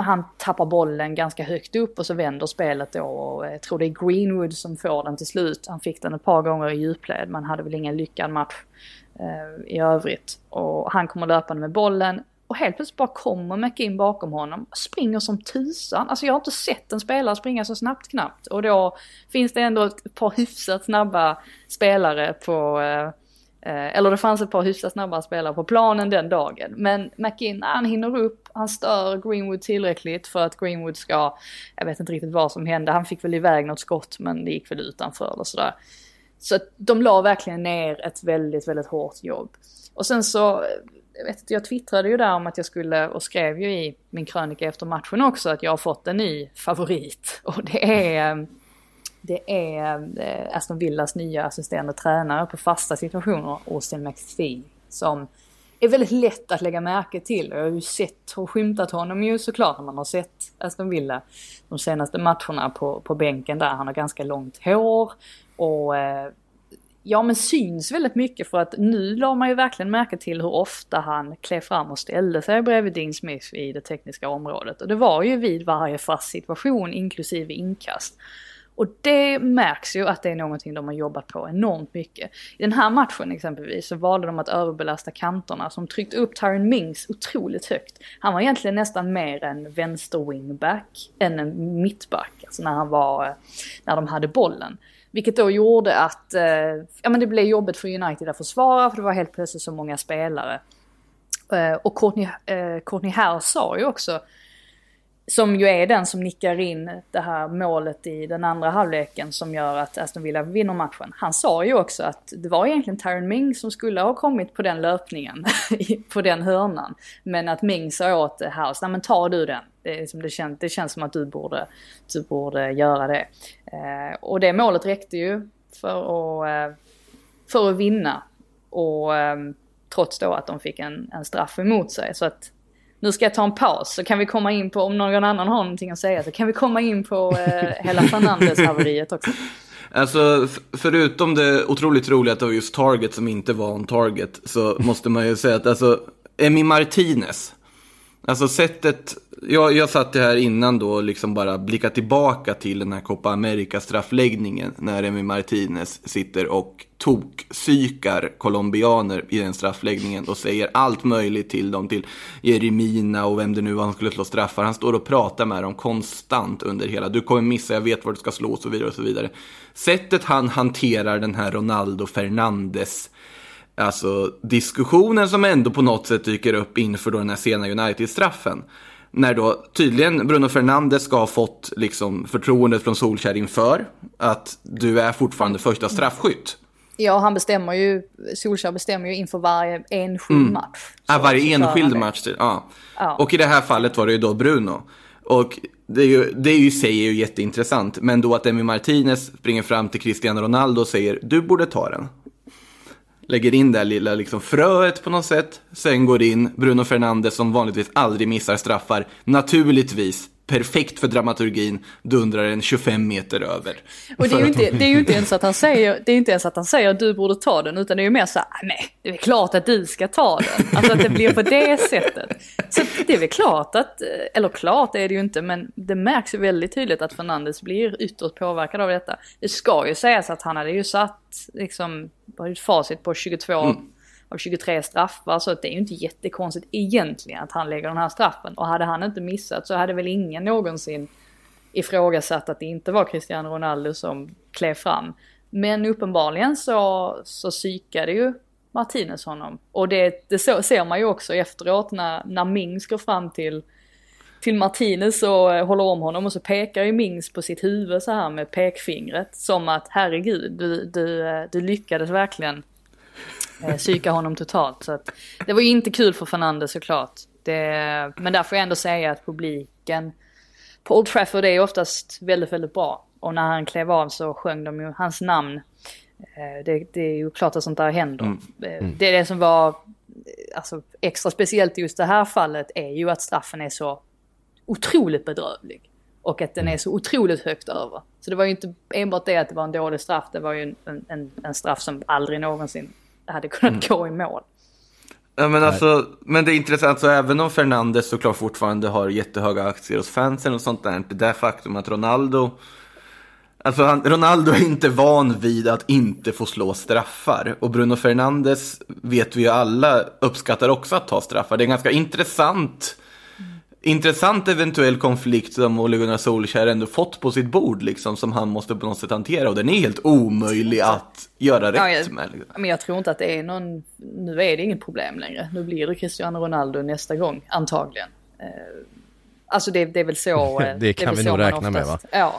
han tappar bollen ganska högt upp och så vänder spelet då. Och jag tror det är Greenwood som får den till slut. Han fick den ett par gånger i djupled men hade väl ingen lyckad match i övrigt. Och han kommer löpande med bollen. Och helt plötsligt bara kommer McGinn bakom honom. Springer som tusan. Alltså jag har inte sett en spelare springa så snabbt knappt. Och då finns det ändå ett par hyfsat snabba spelare på... Eller det fanns ett par hyfsat snabba spelare på planen den dagen. Men McGinn, han hinner upp. Han stör Greenwood tillräckligt för att Greenwood ska... Jag vet inte riktigt vad som hände. Han fick väl iväg något skott men det gick väl utanför och sådär. Så att de la verkligen ner ett väldigt, väldigt hårt jobb. Och sen så... Jag twittrade ju där om att jag skulle, och skrev ju i min krönika efter matchen också, att jag har fått en ny favorit. Och det är Aston Villas nya assisterande tränare på fasta situationer, Austin McPhee, som är väldigt lätt att lägga märke till. Och jag har ju sett och skymtat honom ju såklart när man har sett Aston Villa de senaste matcherna på bänken där. Han har ganska långt hår och... Ja, men syns väldigt mycket för att nu la man ju verkligen märke till hur ofta han klev fram och ställde sig bredvid Dean Smith i det tekniska området. Och det var ju vid varje fast situation, inklusive inkast. Och det märks ju att det är någonting de har jobbat på enormt mycket. I den här matchen exempelvis så valde de att överbelasta kanterna som tryckte upp Tyron Mings otroligt högt. Han var egentligen nästan mer en vänster-wingback än en mittback, alltså när de hade bollen. Vilket då gjorde att det blev jobbigt för United att försvara för det var helt plötsligt så många spelare. Och Courtney Hare sa ju också, som ju är den som nickar in det här målet i den andra halvleken som gör att Aston Villa vinner matchen. Han sa ju också att det var egentligen Tyron Mings som skulle ha kommit på den löpningen, på den hörnan. Men att Mings sa åt Hare, nej men tar du den. Det känns som att du borde göra det. Och det målet räckte ju för att vinna. Och trots då att de fick en straff emot sig. Så att nu ska jag ta en paus så kan vi komma in på, om någon annan har någonting att säga, så kan vi komma in på hela Fernandes-haveriet också. Alltså förutom det otroligt roliga att det var just target som inte var en target, så måste man ju säga att alltså, Emi Martinez, alltså sättet, jag satt det här innan då och liksom bara blicka tillbaka till den här Copa America-straffläggningen när Emi Martinez sitter och tokpsykar colombianer i den straffläggningen och säger allt möjligt till dem, till Jeremina och vem det nu var han skulle slå straffar. Han står och pratar med dem konstant under hela, du kommer missa, jag vet var du ska slå och så vidare och så vidare. Sättet han hanterar den här Ronaldo Fernandes, alltså diskussionen som ändå på något sätt dyker upp inför då den här sena United-straffen. När då tydligen Bruno Fernandes ska ha fått liksom förtroendet från Solskjaer inför att du är fortfarande första straffskytt. Ja, han bestämmer ju, Solskjaer bestämmer ju inför varje enskild match. Ja, varje enskild match. Ja. Och i det här fallet var det ju då Bruno. Och det är ju säger ju jätteintressant. Men då att Emi Martinez springer fram till Cristiano Ronaldo och säger du borde ta den. Lägger in det lilla liksom fröet på något sätt. Sen går in Bruno Fernandes som vanligtvis aldrig missar straffar. Naturligtvis, perfekt för dramaturgin, dundrar den 25 meter över. Och det är ju inte ens att han säger du borde ta den, utan det är ju mer så här, nej, det är klart att du ska ta den. Alltså att det blir på det sättet. Så det är väl klart att, eller klart är det ju inte, men det märks väldigt tydligt att Fernandes blir ytterst påverkad av detta. Det ska ju sägas att han hade ju satt liksom, var ett facit på 22 av 23 straffar, så det är ju inte jättekonstigt egentligen att han lägger den här straffen. Och hade han inte missat så hade väl ingen någonsin ifrågasatt att det inte var Cristiano Ronaldo som klev fram. Men uppenbarligen så psykade ju Martinez honom. Och det ser man ju också efteråt när Mings går fram till till Martinez och håller om honom, och så pekar ju Mings på sitt huvud så här med pekfingret, som att herregud, du lyckades verkligen psyka honom totalt. Så att, det var ju inte kul för Fernandes såklart. Men där får jag ändå säga att publiken på Old Trafford är oftast väldigt, väldigt bra. Och när han klev av så sjöng de ju hans namn. Det är ju klart att sånt där händer. Det är det som var alltså, extra speciellt i just det här fallet är ju att straffen är så otroligt bedrövlig. Och att den är så otroligt högt över. Så det var ju inte enbart det att det var en dålig straff. Det var ju en straff som aldrig någonsin hade kunnat gå i mål. Ja, men, alltså, men det är intressant, så även om Fernandes såklart fortfarande har jättehöga aktier hos fansen och sånt där, inte det faktum att Ronaldo är inte van vid att inte få slå straffar, och Bruno Fernandes vet vi ju alla uppskattar också att ta straffar. Det är en ganska intressant eventuell konflikt som Ole Gunnar Solskjaer ändå fått på sitt bord liksom, som han måste på något sätt hantera, och den är helt omöjlig att göra rätt med. Men jag tror inte att det är någon, nu är det inget problem längre. Nu blir det Cristiano Ronaldo nästa gång antagligen. Alltså det är väl så det kan vi nog räkna med, va? Ja.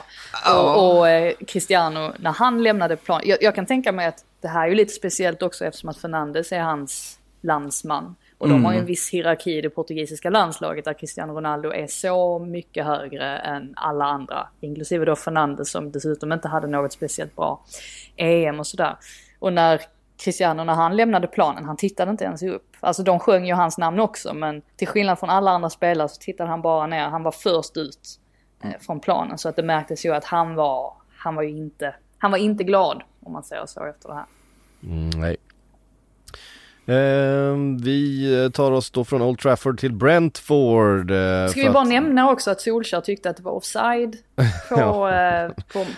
Och Cristiano när han lämnade plan, jag kan tänka mig att det här är ju lite speciellt också eftersom att Fernandes är hans landsman. Och de har ju en viss hierarki i det portugisiska landslaget där Cristiano Ronaldo är så mycket högre än alla andra. Inklusive då Fernandes som dessutom inte hade något speciellt bra EM och sådär. Och när Cristiano, när han lämnade planen, han tittade inte ens upp. Alltså de sjöng ju hans namn också, men till skillnad från alla andra spelare så tittade han bara ner. Han var först ut från planen, så att det märktes ju att han var inte glad, om man säger så, efter det här. Nej. Vi tar oss då från Old Trafford till Brentford. Ska vi bara nämna också att Solskjaer tyckte att det var offside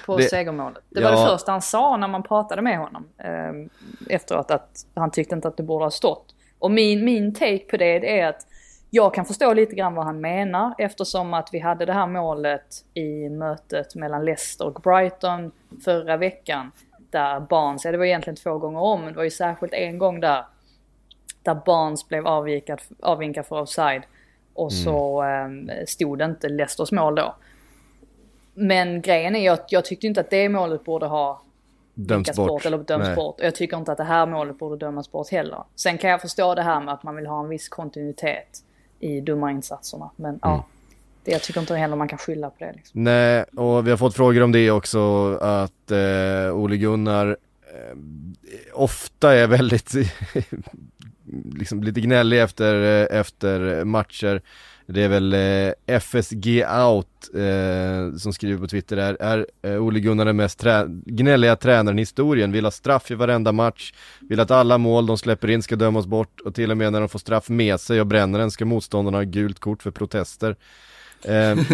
på segermålet. Det var det första han sa när man pratade med honom efteråt, att han tyckte inte att det borde ha stått. Och min take på det är att jag kan förstå lite grann vad han menar, eftersom att vi hade det här målet i mötet mellan Leicester och Brighton förra veckan där Barnes, det var egentligen 2 gånger om, men det var ju särskilt en gång där Barnes blev avvinkad för offside, och så stod det inte Leicesters mål då. Men grejen är att jag tyckte inte att det målet borde ha dömts bort. Och jag tycker inte att det här målet borde dömas bort heller. Sen kan jag förstå det här med att man vill ha en viss kontinuitet i domarinsatserna, men jag tycker inte heller man kan skylla på det liksom. Nej, och vi har fått frågor om det också, att Ole Gunnar ofta är väldigt liksom lite gnällig efter matcher. Det är väl FSG Out som skriver på Twitter där. Är Ole Gunnar den mest gnälliga tränaren i historien? Vill ha straff i varenda match. Vill att alla mål de släpper in ska dömas bort. Och till och med när de får straff med sig och bränner den ska motståndarna ha gult kort för protester.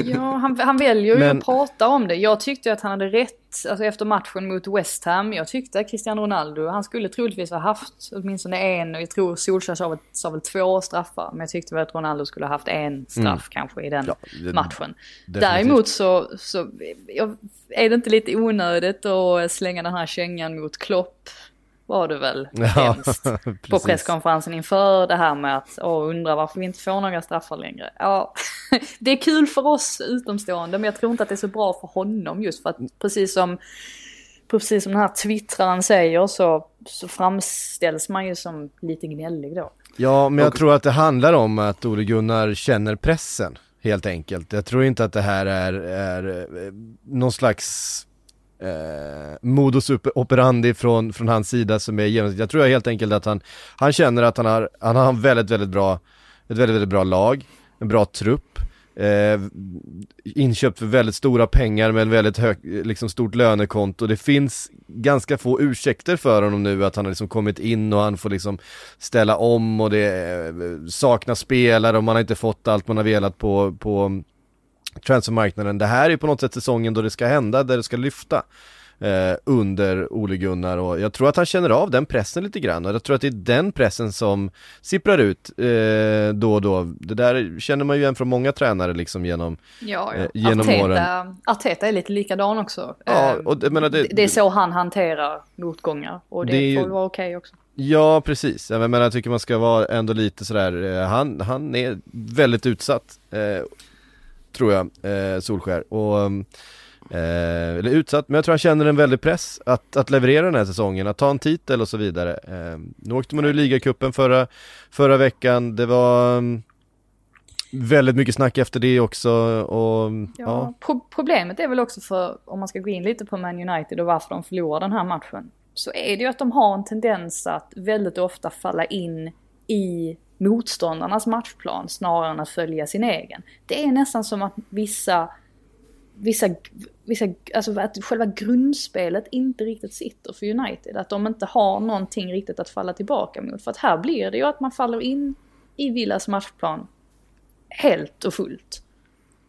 Ja, han väljer ju att prata om det. Jag tyckte att han hade rätt alltså efter matchen mot West Ham. Jag tyckte att Cristiano Ronaldo, han skulle troligtvis ha haft åtminstone en, och jag tror Solskjaer sa väl 2 straffar, men jag tyckte väl att Ronaldo skulle ha haft en straff kanske i den matchen. Definitivt. Däremot så är det inte lite onödigt att slänga den här kängan mot Klopp, var det väl hemskt på presskonferensen inför det här med att undra varför vi inte får några straffar längre. Ja, det är kul för oss utomstående, men jag tror inte att det är så bra för honom, just för att precis som den här twittraren säger så framställs man ju som lite gnällig då. Ja, men jag tror att det handlar om att Ole Gunnar känner pressen helt enkelt. Jag tror inte att det här är någon slags modus operandi från hans sida som är genomsnitt. Jag tror helt enkelt att han känner att han har en väldigt, väldigt bra, ett väldigt, väldigt bra lag, en bra trupp, inköpt för väldigt stora pengar med en väldigt liksom stort lönekonto. Det finns ganska få ursäkter för honom nu, att han har liksom kommit in och han får liksom ställa om, och det saknas spelare och man har inte fått allt man har velat på transfermarknaden. Det här är på något sätt säsongen då det ska hända, där det ska lyfta under Ole Gunnar, och jag tror att han känner av den pressen lite grann, och jag tror att det är den pressen som sipprar ut då och då. Det där känner man ju från många tränare liksom genom åren. Arteta är lite likadan också. Ja, och det är så han hanterar motgångar, och det får vara okej också. Ja, precis. Jag tycker man ska vara ändå lite sådär, han är väldigt utsatt tror jag, Solskjaer. Och eller utsatt, men jag tror han känner en väldig press att leverera den här säsongen, att ta en titel och så vidare. Nu åkte man ur ligacupen förra veckan. Det var väldigt mycket snack efter det också. Och, ja. Problemet är väl också, för om man ska gå in lite på Man United och varför de förlorar den här matchen, så är det ju att de har en tendens att väldigt ofta falla in i motståndarnas matchplan snarare än att följa sin egen. Det är nästan som att vissa alltså att själva grundspelet inte riktigt sitter för United, att de inte har någonting riktigt att falla tillbaka mot, för att här blir det ju att man faller in i Villas matchplan helt och fullt,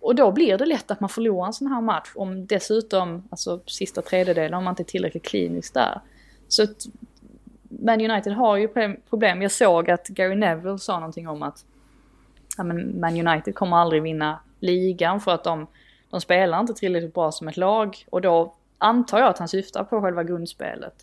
och då blir det lätt att man förlorar en sån här match, om dessutom, alltså sista tredjedelen, om man inte är tillräckligt kliniskt där. Så att Man United har ju problem. Jag såg att Gary Neville sa någonting om att ja, men Man United kommer aldrig vinna ligan för att de spelar inte tillräckligt bra som ett lag, och då antar jag att han syftar på själva grundspelet,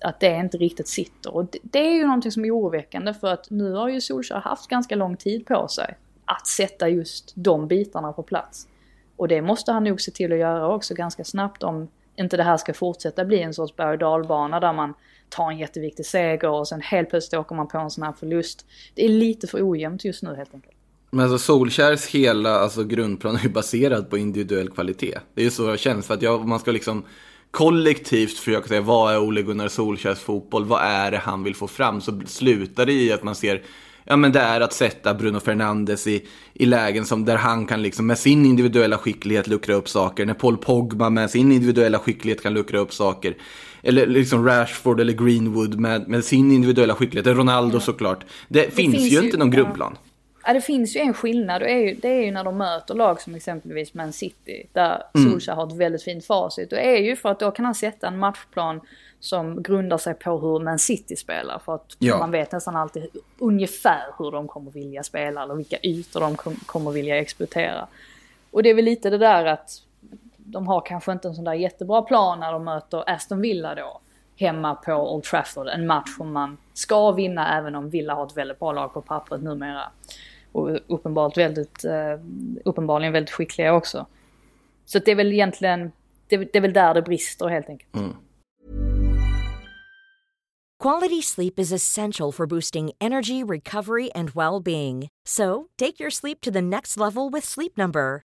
att det inte riktigt sitter, och det är ju någonting som är oroväckande, för att nu har ju Solskjaer haft ganska lång tid på sig att sätta just de bitarna på plats, och det måste han nog se till att göra också ganska snabbt, om inte det här ska fortsätta bli en sorts berg-dalbana där man tar en jätteviktig seger och sen helt plötsligt åker man på en sån här förlust. Det är lite för ojämnt just nu helt enkelt. Men alltså Solskjärs hela grundplan är baserad på individuell kvalitet. Det är ju så jag känns, för att man ska liksom kollektivt försöka säga vad är Ole Gunnar Solskjärs fotboll, vad är det han vill få fram, så slutar det i att man ser, ja men det är att sätta Bruno Fernandes i lägen som där han kan liksom med sin individuella skicklighet luckra upp saker, när Paul Pogba med sin individuella skicklighet kan luckra upp saker, eller liksom Rashford eller Greenwood med sin individuella skicklighet, Ronaldo såklart. Det finns ju inte någon grundplan. Ja, det finns ju en skillnad, och det är ju när de möter lag som exempelvis Man City, där Solskjaer har ett väldigt fint facit, och är ju för att då kan han sätta en matchplan som grundar sig på hur Man City spelar, för att man vet nästan alltid ungefär hur de kommer vilja spela eller vilka ytor de kommer vilja exploatera. Och det är väl lite det där att de har kanske inte en sån där jättebra plan när de möter Aston Villa då, hemma på Old Trafford, en match som man ska vinna även om Villa har ett väldigt bra lag på pappret numera. Och uppenbarligen väldigt skickliga också. Så det är väl egentligen, det är väl där det brister helt enkelt. Mm. Quality sleep is essential for boosting energy, recovery, and well-being. So, take your sleep to the next level with Sleep Number.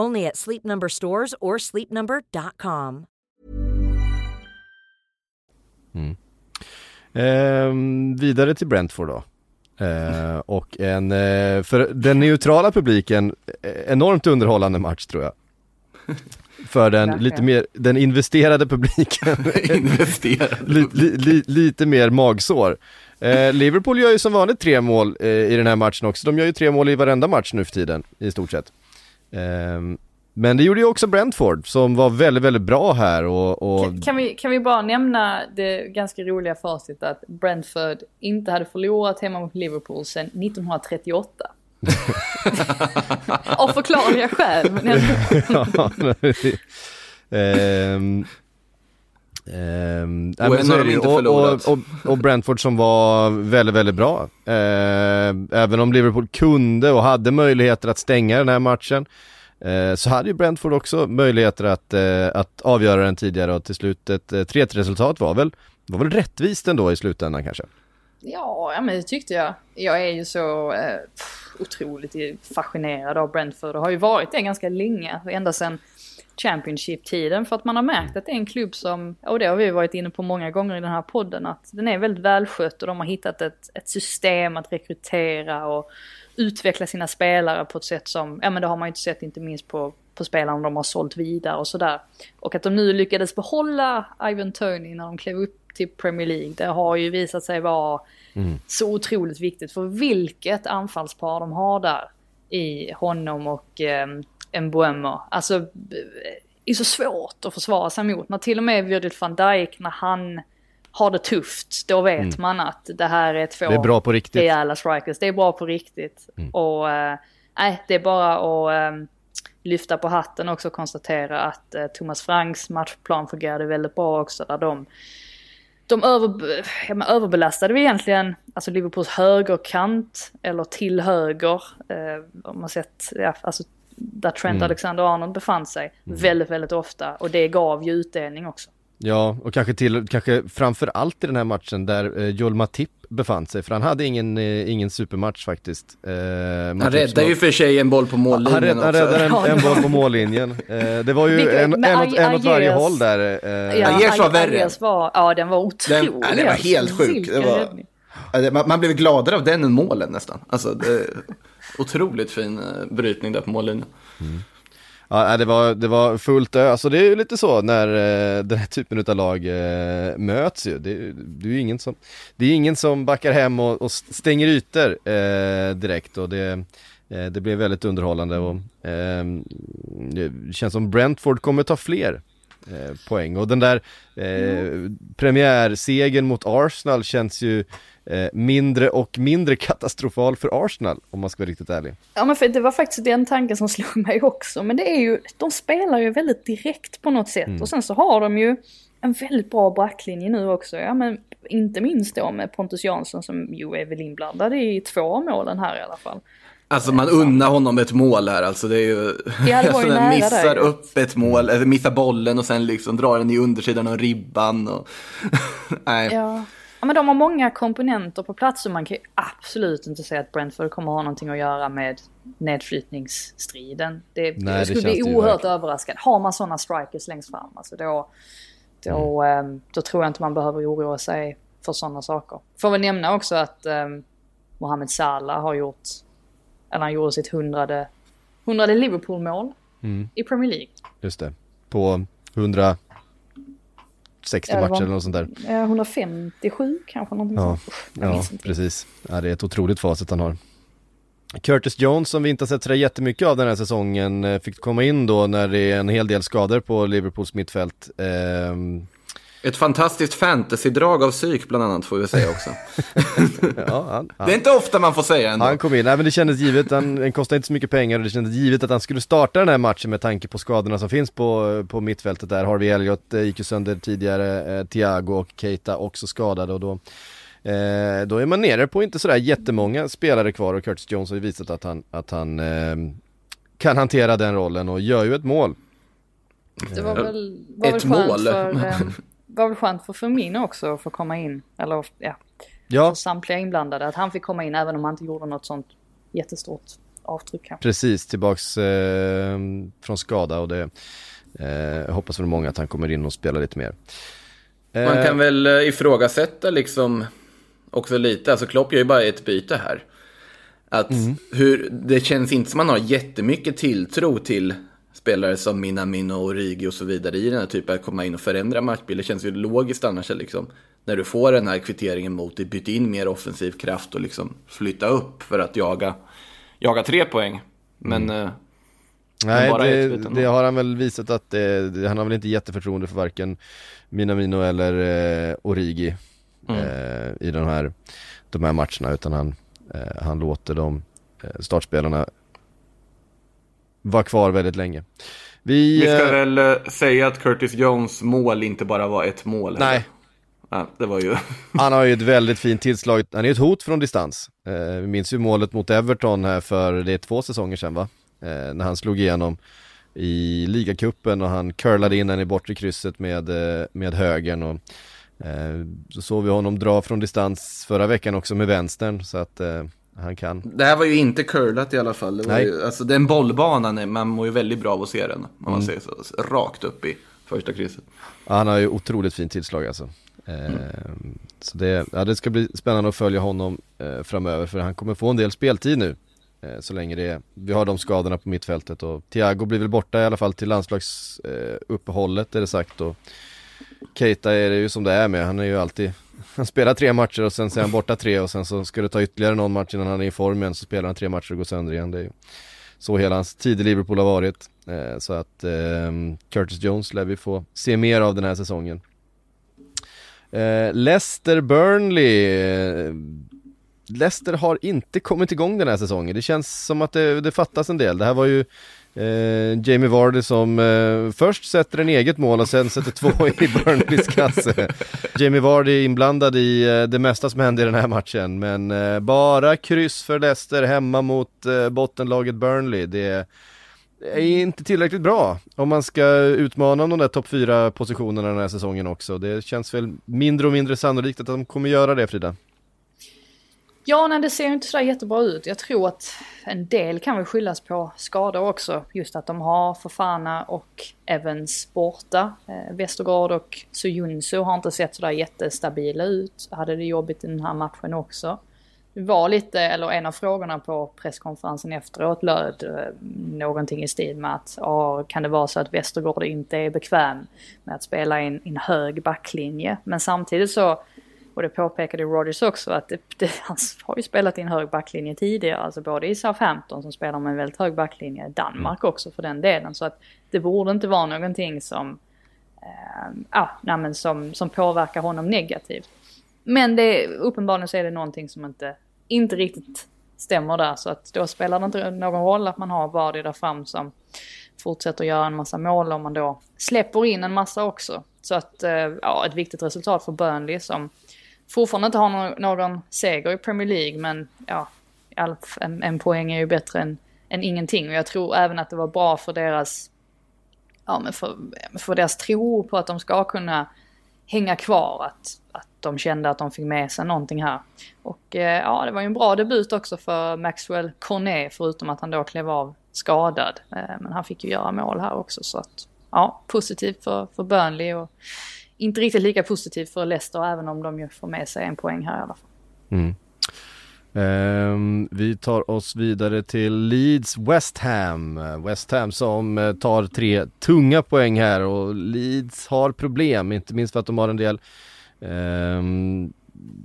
Only at Sleep Number stores or sleepnumber.com. Vidare till Brentford då. Och en för den neutrala publiken enormt underhållande match, tror jag. För den lite mer den investerade publiken lite mer magsår. Liverpool gör ju som vanligt 3 mål i den här matchen också. De gör ju 3 mål i varenda match nu för tiden i stort sett. Men det gjorde ju också Brentford, som var väldigt, väldigt bra här. Kan vi bara nämna det ganska roliga facit att Brentford inte hade förlorat hemma mot Liverpool sedan 1938. Av förklarliga skäl. Och Brentford som var väldigt, väldigt bra. Även om Liverpool kunde och hade möjligheter att stänga den här matchen, så hade ju Brentford också möjligheter att avgöra den tidigare, och till slut ett 3-3-resultat var väl rättvist ändå i slutändan kanske. Ja, men det tyckte jag. Jag är ju så otroligt fascinerad av Brentford och har ju varit det ganska länge, ända sedan Championship-tiden, för att man har märkt att det är en klubb som, och det har vi varit inne på många gånger i den här podden, att den är väldigt välskött, och de har hittat ett system att rekrytera och utveckla sina spelare på ett sätt som, ja men det har man ju inte sett, inte minst på spelarna de har sålt vidare och sådär. Och att de nu lyckades behålla Ivan Toney när de klev upp till Premier League, det har ju visat sig vara så otroligt viktigt, för vilket anfallspar de har där i honom och Mbeumo. Alltså, det är så svårt att försvara sig mot. Men till och med Virgil van Dijk, när han har det tufft, då vet man att det här är två, det är bra på riktigt. Det är alla strikers, det är bra på riktigt. Och det är bara att lyfta på hatten och också konstatera att Thomas Franks matchplan fungerade väldigt bra också, där överbelastade vi egentligen, alltså Liverpools högerkant eller till höger, om man sett, alltså där Trent Alexander-Arnold befann sig väldigt, väldigt ofta, och det gav ju utdelning också. Ja, och kanske framför allt i den här matchen där Joel Matip befann sig, för han hade ingen supermatch faktiskt. Han räddade ju för sig en boll på mållinjen. Han räddade en boll på mållinjen. Det var ju en åt varje håll där. Agers var värre. Ja, den var otrolig. Det var helt sjukt. Man blev gladare av den än målen nästan. Alltså, otroligt fin brytning där på mållinjen. Ja, det var fullt ö. Alltså det är ju lite så när den här typen av lag möts ju. Det är ju ingen som backar hem och stänger ytor direkt, och det blev väldigt underhållande, och det känns som Brentford kommer ta fler poäng, och den där premiärsegen mot Arsenal känns ju mindre och mindre katastrofal för Arsenal, om man ska vara riktigt ärlig. Ja, men för det var faktiskt den tanken som slog mig också, men det är ju, de spelar ju väldigt direkt på något sätt, och sen så har de ju en väldigt bra backlinje nu också, ja, men inte minst då med Pontus Jansson, som ju är väl inblandad i två målen här i alla fall. Alltså man unnar honom ett mål här, alltså det är ju, alltså den missar där, upp ett mål, eller missar bollen och sen liksom drar den i undersidan av ribban och nej. Ja. Ja, men de har många komponenter på plats, och man kan ju absolut inte säga att Brentford kommer ha någonting att göra med nedflyttningsstriden. Det skulle bli oerhört överraskande. Har man sådana strikers längst fram, alltså då tror jag inte man behöver oroa sig för sådana saker. Får väl nämna också att Mohamed Salah gjorde sitt 100:e Liverpool-mål i Premier League. Just det. På 160 matcher eller något sånt där. 157 kanske, någonting sånt. Ja, precis. Ja, det är ett otroligt facit han har. Curtis Jones, som vi inte har sett så jättemycket av den här säsongen, fick komma in då när det är en hel del skador på Liverpools mittfält. Ett fantastiskt fantasy-drag av psyk bland annat, får vi säga också. Ja, det är inte ofta man får säga ändå. Han kom in, men det kändes givet, han kostade inte så mycket pengar, och det kändes givet att han skulle starta den här matchen med tanke på skadorna som finns på mittfältet där. Harvey Elliott gick ju sönder tidigare, Thiago och Keita också skadade, och då är man nere på inte sådär jättemånga spelare kvar, och Curtis Jones har ju visat att han kan hantera den rollen och gör ju ett mål. Det var väl skönt för... Det var väl skönt för Firmino också att få komma in, eller för samtliga inblandade, att han fick komma in även om han inte gjorde något sånt jättestort avtryck här. Precis, tillbaks från skada, och det hoppas väl många att han kommer in och spelar lite mer. Man kan väl ifrågasätta liksom också lite, alltså Klopp gör ju bara ett byte här. Att det känns inte som man har jättemycket tilltro till spelare som Minamino och Origi och så vidare i den här typen, att komma in och förändra matchbilden. Känns ju logiskt annars liksom, när du får den här kvitteringen mot dig, byta in mer offensiv kraft och liksom flytta upp för att jaga 3 poäng. Men nej, det har han väl visat att han har väl inte jätteförtroende för varken Minamino eller Origi i de här matcherna, utan han låter de startspelarna var kvar väldigt länge. Vi ska väl säga att Curtis Jones mål inte bara var ett mål. Nej. Ja, det var ju... Han har ju ett väldigt fint tillslag. Han är ett hot från distans. Vi minns ju målet mot Everton här för det är 2 säsonger sedan, va? När han slog igenom i ligacupen och han curlade in den i bortre krysset med högern, och så såg vi honom dra från distans förra veckan också med vänstern, så att... Han kan. Det här var ju inte curlat i alla fall. Det var ju, alltså den bollbanan, man mår ju väldigt bra av att se den. Man ser så rakt upp i första krysset. Ja, han har ju otroligt fint tillslag alltså. Så det ska bli spännande att följa honom framöver, för han kommer få en del speltid nu. Så länge vi har de skadorna på mittfältet, och Thiago blir väl borta i alla fall till landslagsuppehållet är det sagt, och Keita är det ju som det är med. Han är ju alltid... Han spelar 3 matcher och sen är han borta 3, och sen så ska det ta ytterligare någon match innan han är i formen, så spelar han 3 matcher och går sönder igen. Det är ju så hela hans tid i Liverpool har varit. Så att Curtis Jones lär vi få se mer av den här säsongen. Leicester Burnley. Leicester har inte kommit igång den här säsongen. Det känns som att det fattas en del. Det här var ju Jamie Vardy som först sätter en eget mål och sen sätter två i Burnleys kasse. Jamie Vardy är inblandad i det mesta som hände i den här matchen. Men bara kryss för Leicester hemma mot bottenlaget Burnley. Det är inte tillräckligt bra om man ska utmana de där topp 4 positionerna den här säsongen också. Det känns väl mindre och mindre sannolikt att de kommer göra det, Frida. Ja, nej, det ser ju inte så jättebra ut. Jag tror att en del kan väl skyllas på skador också. Just att de har Fofana och Evans borta. Westergaard och Sojunsu har inte sett så där jättestabila ut. Hade det jobbigt i den här matchen också. Det var lite, eller en av frågorna på presskonferensen efteråt löd någonting i stil med att kan det vara så att Westergaard inte är bekväm med att spela i en hög backlinje. Men samtidigt så, och det påpekade Rodgers också, att han har ju spelat i en hög backlinje tidigare. Alltså både i Southampton som spelar med en väldigt hög backlinje. Danmark också för den delen. Så att det borde inte vara någonting som påverkar honom negativt. Men uppenbarligen så är det någonting som inte riktigt stämmer där. Så att då spelar det inte någon roll att man har Vardy där fram som fortsätter göra en massa mål. Om man då släpper in en massa också. Så att ett viktigt resultat för Burnley som fortfarande inte har någon seger i Premier League, men ja, en poäng är ju bättre än ingenting. Och jag tror även att det var bra för deras, för deras tro på att de ska kunna hänga kvar, att de kände att de fick med sig någonting här. Och det var ju en bra debut också för Maxwell Cornet, förutom att han då klev av skadad. Men han fick ju göra mål här också, så att positivt för Burnley och inte riktigt lika positivt för Leicester, även om de ju får med sig en poäng här i alla fall. Vi tar oss vidare till Leeds West Ham. West Ham som tar 3 tunga poäng här, och Leeds har problem, inte minst för att de har en del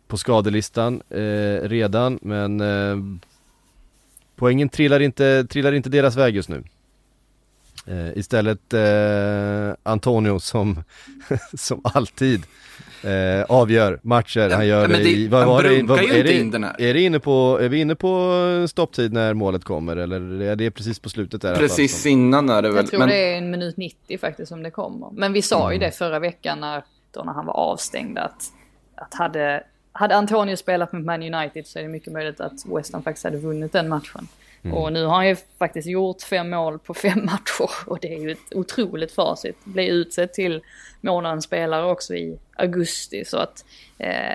på skadelistan redan, men poängen trillar inte deras väg just nu. Istället Antonio som alltid avgör matcher. Han gör det i, vad var det, vad, är vi inne på stopptid när målet kommer, eller är det precis på slutet där? Precis innan är det väl. Jag tror det är en minut 90 faktiskt som det kommer. Men vi sa ju det förra veckan när han var avstängd att hade Antonio spelat med Man United så är det mycket möjligt att West Ham faktiskt hade vunnit den matchen. Och nu har han ju faktiskt gjort 5 mål på 5 matcher, och det är ju ett otroligt facit. Blev utsett till månadens spelare också i augusti, så att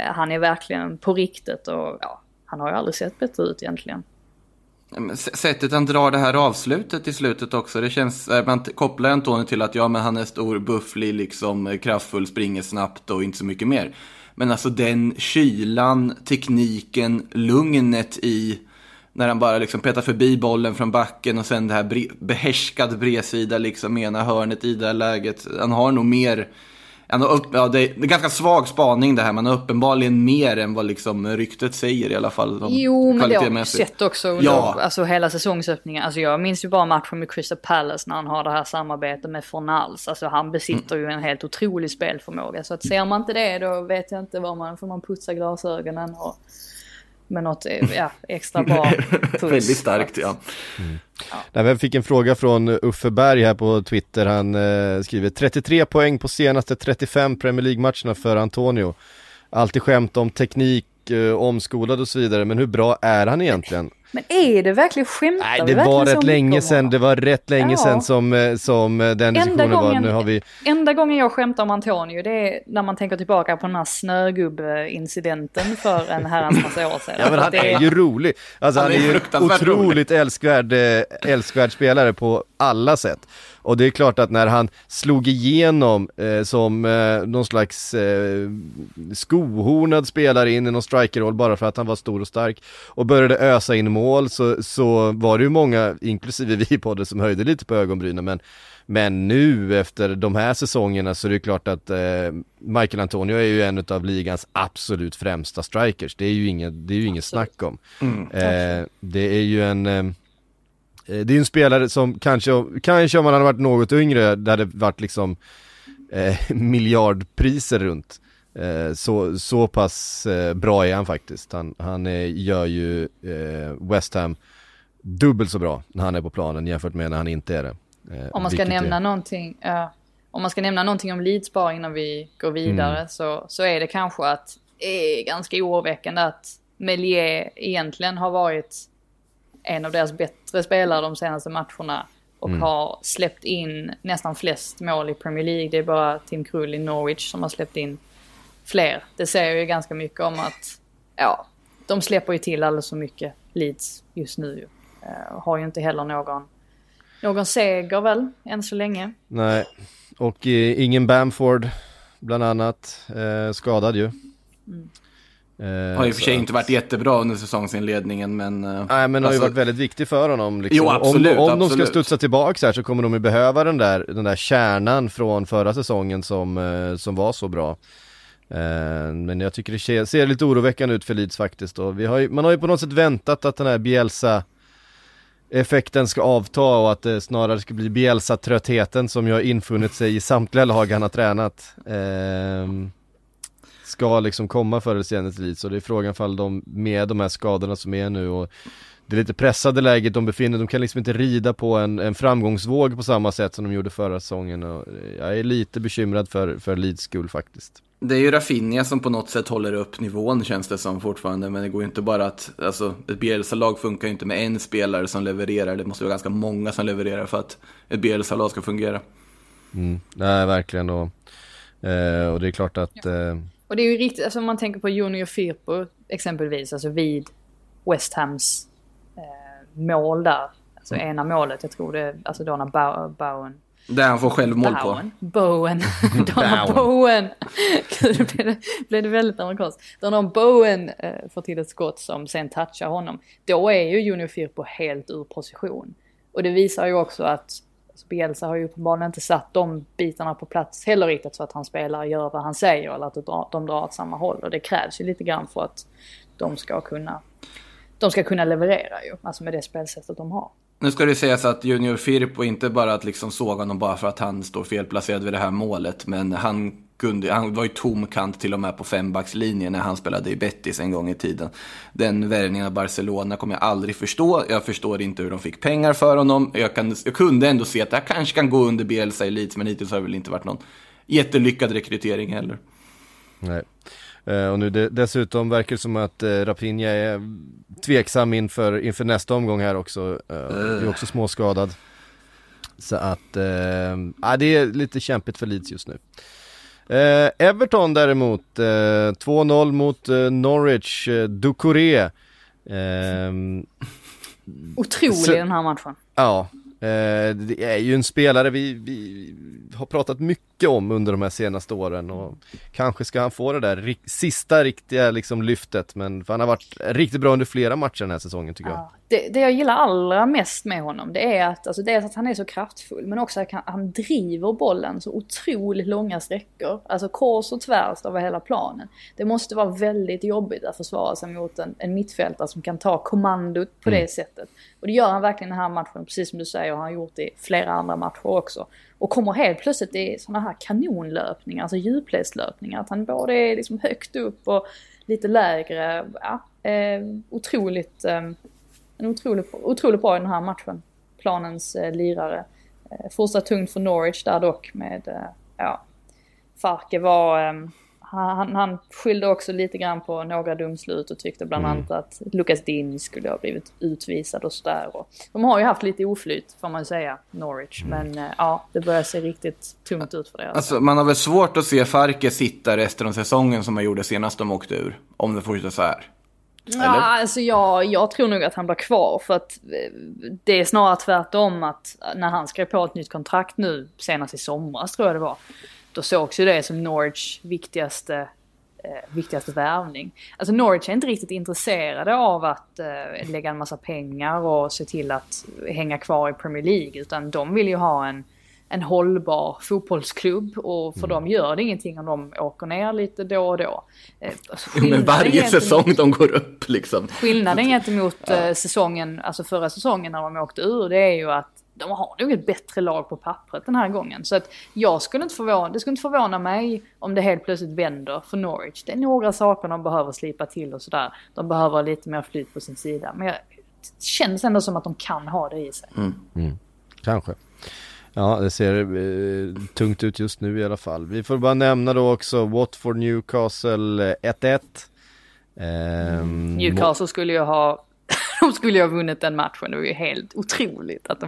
han är verkligen på riktigt, och han har ju aldrig sett bättre ut egentligen. Men sättet han drar det här avslutet i slutet också, det känns, man kopplar Antonio till att men han är stor, bufflig, liksom kraftfull, springer snabbt och inte så mycket mer. Men alltså den kylan, tekniken, lugnet i när han bara liksom petar förbi bollen från backen och sen det här behärskad bredsida liksom ena hörnet i det här läget. Han har nog mer, det är en ganska svag spaning det här, men uppenbarligen mer än vad liksom ryktet säger i alla fall. Jo, men det har jag sett också under, alltså hela säsongsöppningen. Alltså jag minns ju bara matchen med Crystal Palace när han har det här samarbetet med Fornals. Alltså han besitter ju en helt otrolig spelförmåga. Så att ser man inte det, då vet jag inte vad man får, man putsa glasögonen och med något extra bra puls. Väldigt starkt, Jag fick en fråga från Uffe Berg här på Twitter. Han skriver 33 poäng på senaste 35 Premier League-matcherna för Antonio. Alltid skämt om teknik, omskolad och så vidare, men hur bra är han egentligen? Men är det verkligen skämt? Nej, det var rätt länge sedan. Det var rätt länge sedan som den diskussionen var. Nu har vi... Enda gången jag skämtar om Antonio, det är när man tänker tillbaka på den här snögubb-incidenten för en herrans massa år sedan. Ja, men han är ju rolig. Alltså, han är ju otroligt älskvärd spelare på alla sätt. Och det är klart att när han slog igenom som någon slags skohornad spelare in i någon strikerroll bara för att han var stor och stark och började ösa in mål, så var det ju många, inklusive vi på det, som höjde lite på ögonbrynen. Men nu efter de här säsongerna så är det klart att Michail Antonio är ju en av ligans absolut främsta strikers. Det är ju inget snack om. Det är ju en... Det är en spelare som kanske om man hade varit något yngre, det hade varit liksom miljardpriser runt. Så pass bra är han faktiskt. Han gör ju West Ham dubbelt så bra när han är på planen jämfört med när han inte är det. Om man ska nämna någonting om Leeds bara innan vi går vidare, så är det kanske att det är ganska oroväckande att Melier egentligen har varit en av deras bättre spelare de senaste matcherna och har släppt in nästan flest mål i Premier League. Det är bara Tim Krul i Norwich som har släppt in fler. Det säger ju ganska mycket om att de släpper ju till alldeles så mycket Leeds just nu. Har ju inte heller någon seger väl än så länge. Nej, och ingen Bamford bland annat, skadad ju. Har ju för sig inte varit jättebra under säsongsinledningen, men nej, men har ju varit väldigt viktig för honom liksom. Jo, absolut, om de ska studsa tillbaka så här, så kommer de ju behöva den där kärnan från förra säsongen som var så bra. Men jag tycker det ser lite oroväckande ut för Leeds faktiskt, och man har ju på något sätt väntat att den här Bielsa-effekten ska avta och att det snarare ska bli Bielsa-tröttheten som ju har infunnit sig i samtliga lag han har tränat, ska liksom komma för det senaste Leeds. Så det är frågan fall med de här skadorna som är nu och det är lite pressade läget de befinner. De kan liksom inte rida på en framgångsvåg på samma sätt som de gjorde förra säsongen, och jag är lite bekymrad för Leeds skull faktiskt. Det är ju Rafinha som på något sätt håller upp nivån, känns det som fortfarande. Men det går ju inte bara att, alltså, ett Bielsa-lag funkar ju inte med en spelare som levererar. Det måste vara ganska många som levererar för att ett Bielsa-lag ska fungera. Nej, verkligen. Och det är klart att... Och det är ju riktigt, alltså, om man tänker på Junior Firpo exempelvis, alltså vid West Hams mål där. Alltså ena målet, jag tror det, alltså Donna Bowen. Där han får självmål på. Bowen. Donald Bowen. Gud, blev det väldigt amerikanskt. Donald Bowen får till ett skott som sen touchar honom. Då är ju Junior Firpo helt ur position. Och det visar ju också att Bielsa har ju uppenbarligen inte satt de bitarna på plats heller riktigt, så att han spelar och gör vad han säger, eller att de drar åt samma håll. Och det krävs ju lite grann för att de ska kunna leverera ju, alltså med det spelsättet de har. Nu ska det sägas att Junior Firpo inte bara att liksom såg honom bara för att han står felplacerad vid det här målet, men han var ju tomkant till och med på fembackslinjen när han spelade i Betis en gång i tiden. Den värvningen av Barcelona kommer jag aldrig förstå. Jag förstår inte hur de fick pengar för honom. Jag kunde ändå se att det kanske kan gå under Bielsa i Leeds, men hittills har det väl inte varit någon jättelyckad rekrytering heller. Nej. Och nu dessutom verkar det som att Rapinha är tveksam inför nästa omgång här också. Är också småskadad. Så att det är lite kämpigt för Leeds just nu. Everton däremot, 2-0 mot Norwich, Doucouré. Otrolig så, den här matchen. Ja, det är ju en spelare vi har pratat mycket om under de här senaste åren, och kanske ska han få det där sista riktiga liksom lyftet, men för han har varit riktigt bra under flera matcher den här säsongen tycker jag. Det jag gillar allra mest med honom, det är att, alltså, dels att han är så kraftfull, men också att han driver bollen så otroligt långa sträckor, alltså kors och tvärs över hela planen. Det måste vara väldigt jobbigt att försvara sig mot en mittfältare som kan ta kommandot på det sättet, och det gör han verkligen i den här matchen, precis som du säger, och han har gjort det i flera andra matcher också, och kommer helt plötsligt i sådana här kanonlöpningar, alltså djupledslöpningar, att han både är liksom högt upp och lite lägre. Otroligt otroligt bra i den här matchen, planens lirare. Fortsatt tungt för Norwich där dock med Farke var han skyllde också lite grann på några domslut och tyckte bland annat att Lucas Digne skulle ha blivit utvisad och sådär. De har ju haft lite oflyt får man säga, Norwich, men det börjar se riktigt tungt ut för det. Alltså, man har väl svårt att se Farke sitta resten av säsongen som man gjorde senast de åkte ur, om det fortsätter så här. Ja, alltså jag tror nog att han blir kvar, för att det är snarare tvärtom, att när han skrev på ett nytt kontrakt nu senast i somras tror jag det var, då sågs ju det som Norwich viktigaste värvning. Alltså Norwich är inte riktigt intresserade av att lägga en massa pengar och se till att hänga kvar i Premier League, utan de vill ju ha en en hållbar fotbollsklubb, och för dem gör det ingenting om de åker ner lite då och då. Alltså, men varje säsong de går upp liksom. Skillnaden gentemot säsongen, alltså förra säsongen när de åkte ur, det är ju att de har nog ett bättre lag på pappret den här gången. Så att jag skulle inte förvåna, det skulle inte förvåna mig om det helt plötsligt vänder för Norwich. Det är några saker de behöver slipa till och sådär. De behöver lite mer flyt på sin sida. Men det känns ändå som att de kan ha det i sig. Kanske. Ja, det ser tungt ut just nu i alla fall. Vi får bara nämna då också Watford Newcastle 1-1. Newcastle skulle ju ha de skulle ju ha vunnit den matchen. Det var ju helt otroligt att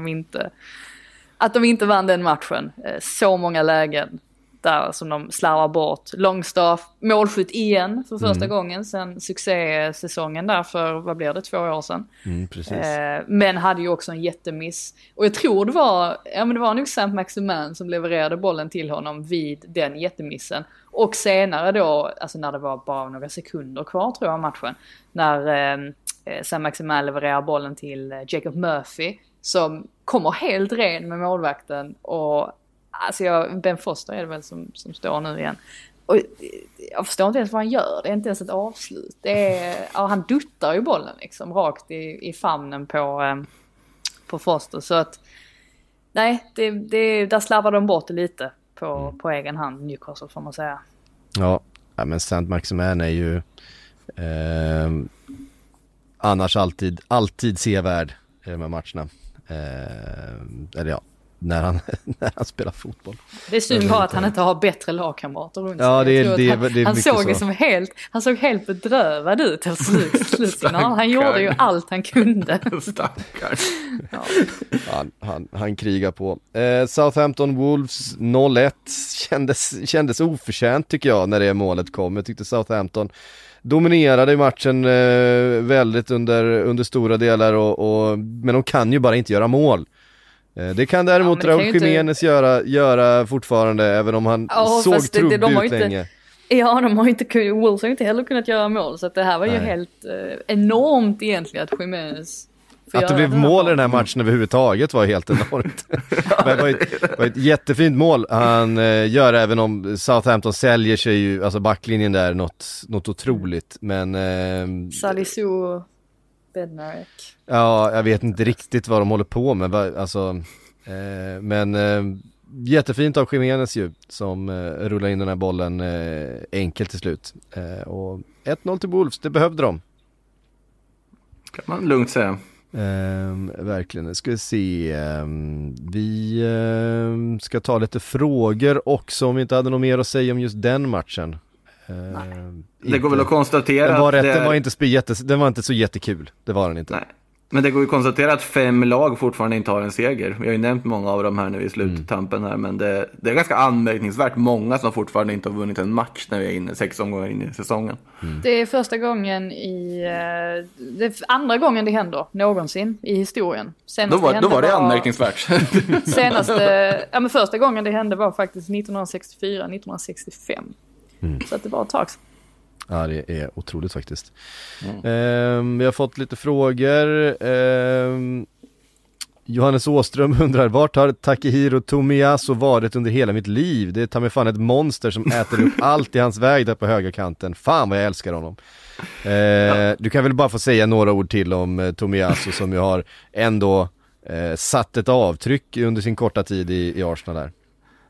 de inte vann den matchen. Så många lägen där som de slarvar bort. Longstaff, målskytt igen för första gången sen succésäsongen där för, vad blev det, 2 år sedan. Men hade ju också en jättemiss. Och jag tror det var nog Saint Maximin som levererade bollen till honom vid den jättemissen. Och senare då, alltså när det var bara några sekunder kvar tror jag matchen, när Saint Maximin levererar bollen till Jacob Murphy som kommer helt ren med målvakten, och alltså Ben Foster är det väl som står nu igen. Och jag förstår inte ens vad han gör. Det är inte ens ett avslut. Han duttar ju bollen liksom rakt i famnen på Foster. Så att nej, där slarvar de bort det lite på egen hand, Newcastle får man säga. Ja, men Saint Maximin är ju annars alltid sevärd i de här matcherna. Eller ja, när han spelar fotboll. Det är synd bara att han inte har bättre lagkamrater runt sig. Ja, han såg helt bedrövad ut efter slutsignalen. Han gjorde ju allt han kunde. Stackars. Ja. Han krigar på. Southampton Wolves 0-1 kändes oförtjänt tycker jag när det målet kom. Jag tyckte Southampton dominerade matchen väldigt under stora delar, men de kan ju bara inte göra mål. Det kan däremot Raúl Jiménez göra fortfarande, även om han såg trubbig ut länge. Ja, Wolves har inte heller kunnat göra mål, så att det här var ju helt enormt egentligen att Jiménez... Att det blev mål i den här matchen överhuvudtaget var helt enormt. Det var ett jättefint mål han gör, även om Southampton säljer sig ju, alltså backlinjen där, något otroligt. Men Salisu, Bednarek. Ja, jag vet inte riktigt vad de håller på med. Alltså, jättefint av Jiménez ju, som rullar in den här bollen enkelt till slut. Och 1-0 till Wolves, det behövde de. Kan man lugnt säga. Verkligen, ska vi se. Vi ska ta lite frågor också, om vi inte hade något mer att säga om just den matchen. Det går väl att konstatera den var inte så jättekul. Det var den inte. Nej. Men det går ju att konstatera att 5 lag fortfarande inte har en seger. Vi har ju nämnt många av dem här nu i sluttampen här, men det är ganska anmärkningsvärt många som fortfarande inte har vunnit en match när vi är inne 6 omgångar in i säsongen. Det är andra gången det händer någonsin i historien. Då var det anmärkningsvärt. Men första gången det hände var faktiskt 1964-1965. Så att det var ett tag. Ja, det är otroligt faktiskt. Vi har fått lite frågor. Johannes Åström undrar: vart har Takehiro Tomiyasu varit under hela mitt liv? Det är ta mig fan ett monster som äter upp allt i hans väg där på högerkanten. Fan vad jag älskar honom. Du kan väl bara få säga några ord till om Tomiyasu som ju har ändå satt ett avtryck under sin korta tid i Arsenal där.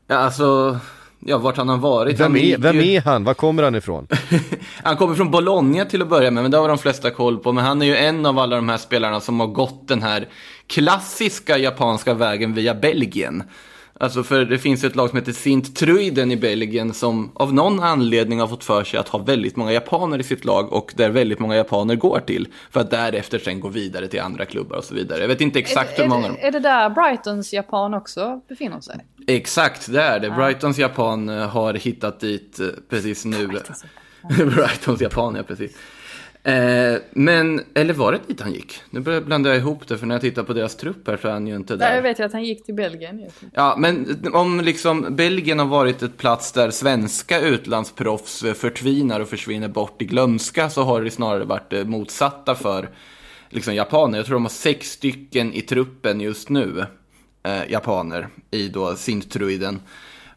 Ja, alltså... Ja, vart han har varit. Vem är han? Var kommer han ifrån? Han kommer från Bologna till att börja med, men det har de flesta koll på. Men han är ju en av alla de här spelarna som har gått den här klassiska japanska vägen via Belgien. Alltså, för det finns ju ett lag som heter Sint-Truiden i Belgien som av någon anledning har fått för sig att ha väldigt många japaner i sitt lag, och där väldigt många japaner går till för att därefter sen gå vidare till andra klubbar och så vidare. Jag vet inte exakt hur många. Är det där Brightons japan också befinner sig? Exakt, det är det. Brightons japan har hittat dit precis nu. Brightons japan, ja precis. Men, eller var det dit han gick? Nu blandar jag ihop det, för när jag tittar på deras trupp här så är han ju inte där. Jag vet ju att han gick till Belgien. Ja, men om liksom Belgien har varit ett plats där svenska utlandsproffs förtvinar och försvinner bort i glömska, så har det snarare varit motsatta för liksom japaner. Jag tror de har 6 stycken i truppen just nu. japaner i då Sintruiden.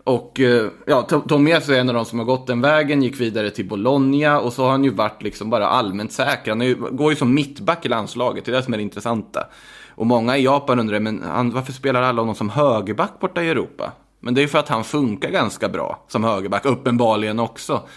Och ja, Tomias är en av de som har gått den vägen, gick vidare till Bologna, och så har han ju varit liksom bara allmänt säker. Han går ju som mittback i landslaget, det är det som är det intressanta. Och många i Japan undrar, men varför spelar alla honom som högerback borta i Europa? Men det är ju för att han funkar ganska bra som högerback, uppenbarligen också.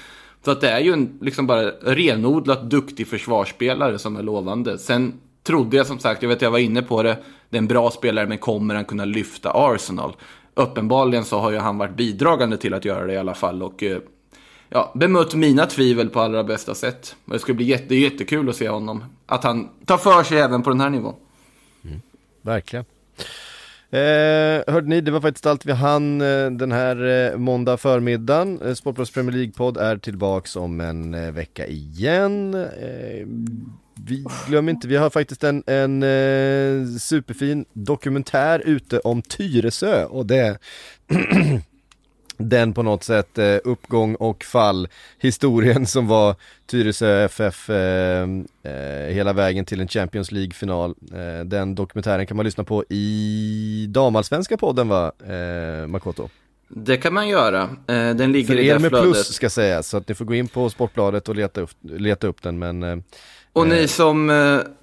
Så att det är ju en liksom bara renodlat duktig försvarsspelare som är lovande. Sen trodde jag som sagt, jag var inne på det, det är en bra spelare, men kommer han kunna lyfta Arsenal? Uppenbarligen så har ju han varit bidragande till att göra det i alla fall, och ja, bemött mina tvivel på allra bästa sätt. Det ska bli jättekul att se honom, att han tar för sig även på den här nivån. Mm. Verkligen. Hörde ni, det var faktiskt allt vi hann den här måndag förmiddagen. Sportbladets Premier League-podd är tillbaks om en vecka igen. Vi glömmer inte, vi har faktiskt en superfin dokumentär ute om Tyresö, och det den på något sätt uppgång och fall historien som var Tyresö FF hela vägen till en Champions League-final. Den dokumentären kan man lyssna på i Damallsvenska podden, va, Makoto? Det kan man göra. Den ligger för i det flödet. För er med plus ska säga, så att ni får gå in på Sportbladet och leta upp den, men... Och ni som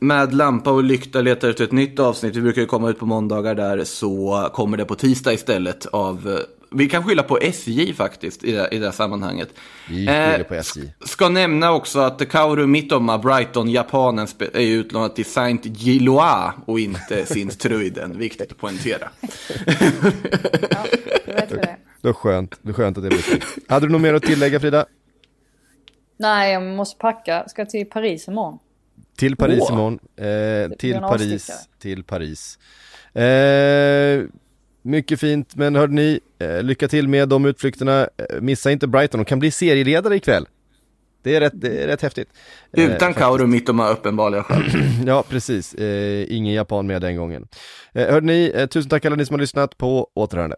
med lampa och lykta letar ut ett nytt avsnitt, vi brukar ju komma ut på måndagar där, så kommer det på tisdag istället av... Vi kan skylla på SJ faktiskt i det här sammanhanget. Vi skyller på SJ. Ska nämna också att Kaoru Mitoma, Brighton, japanen, är utlånad till Saint Gilloa och inte Sint-Truiden. Viktigt att poängtera. Ja, det är skönt att det blir slut. Hade du något mer att tillägga, Frida? Nej, jag måste packa. Ska till Paris imorgon. Till Paris imorgon. Till Paris. Mycket fint, men hörde ni, lycka till med de utflykterna. Missa inte Brighton, de kan bli serieledare ikväll. Det är rätt häftigt. Utan Kaoru Mitoma uppenbarligen själv. Ja, precis. Ingen japan med den gången. Hörde ni, tusen tack alla ni som har lyssnat, på återhörande.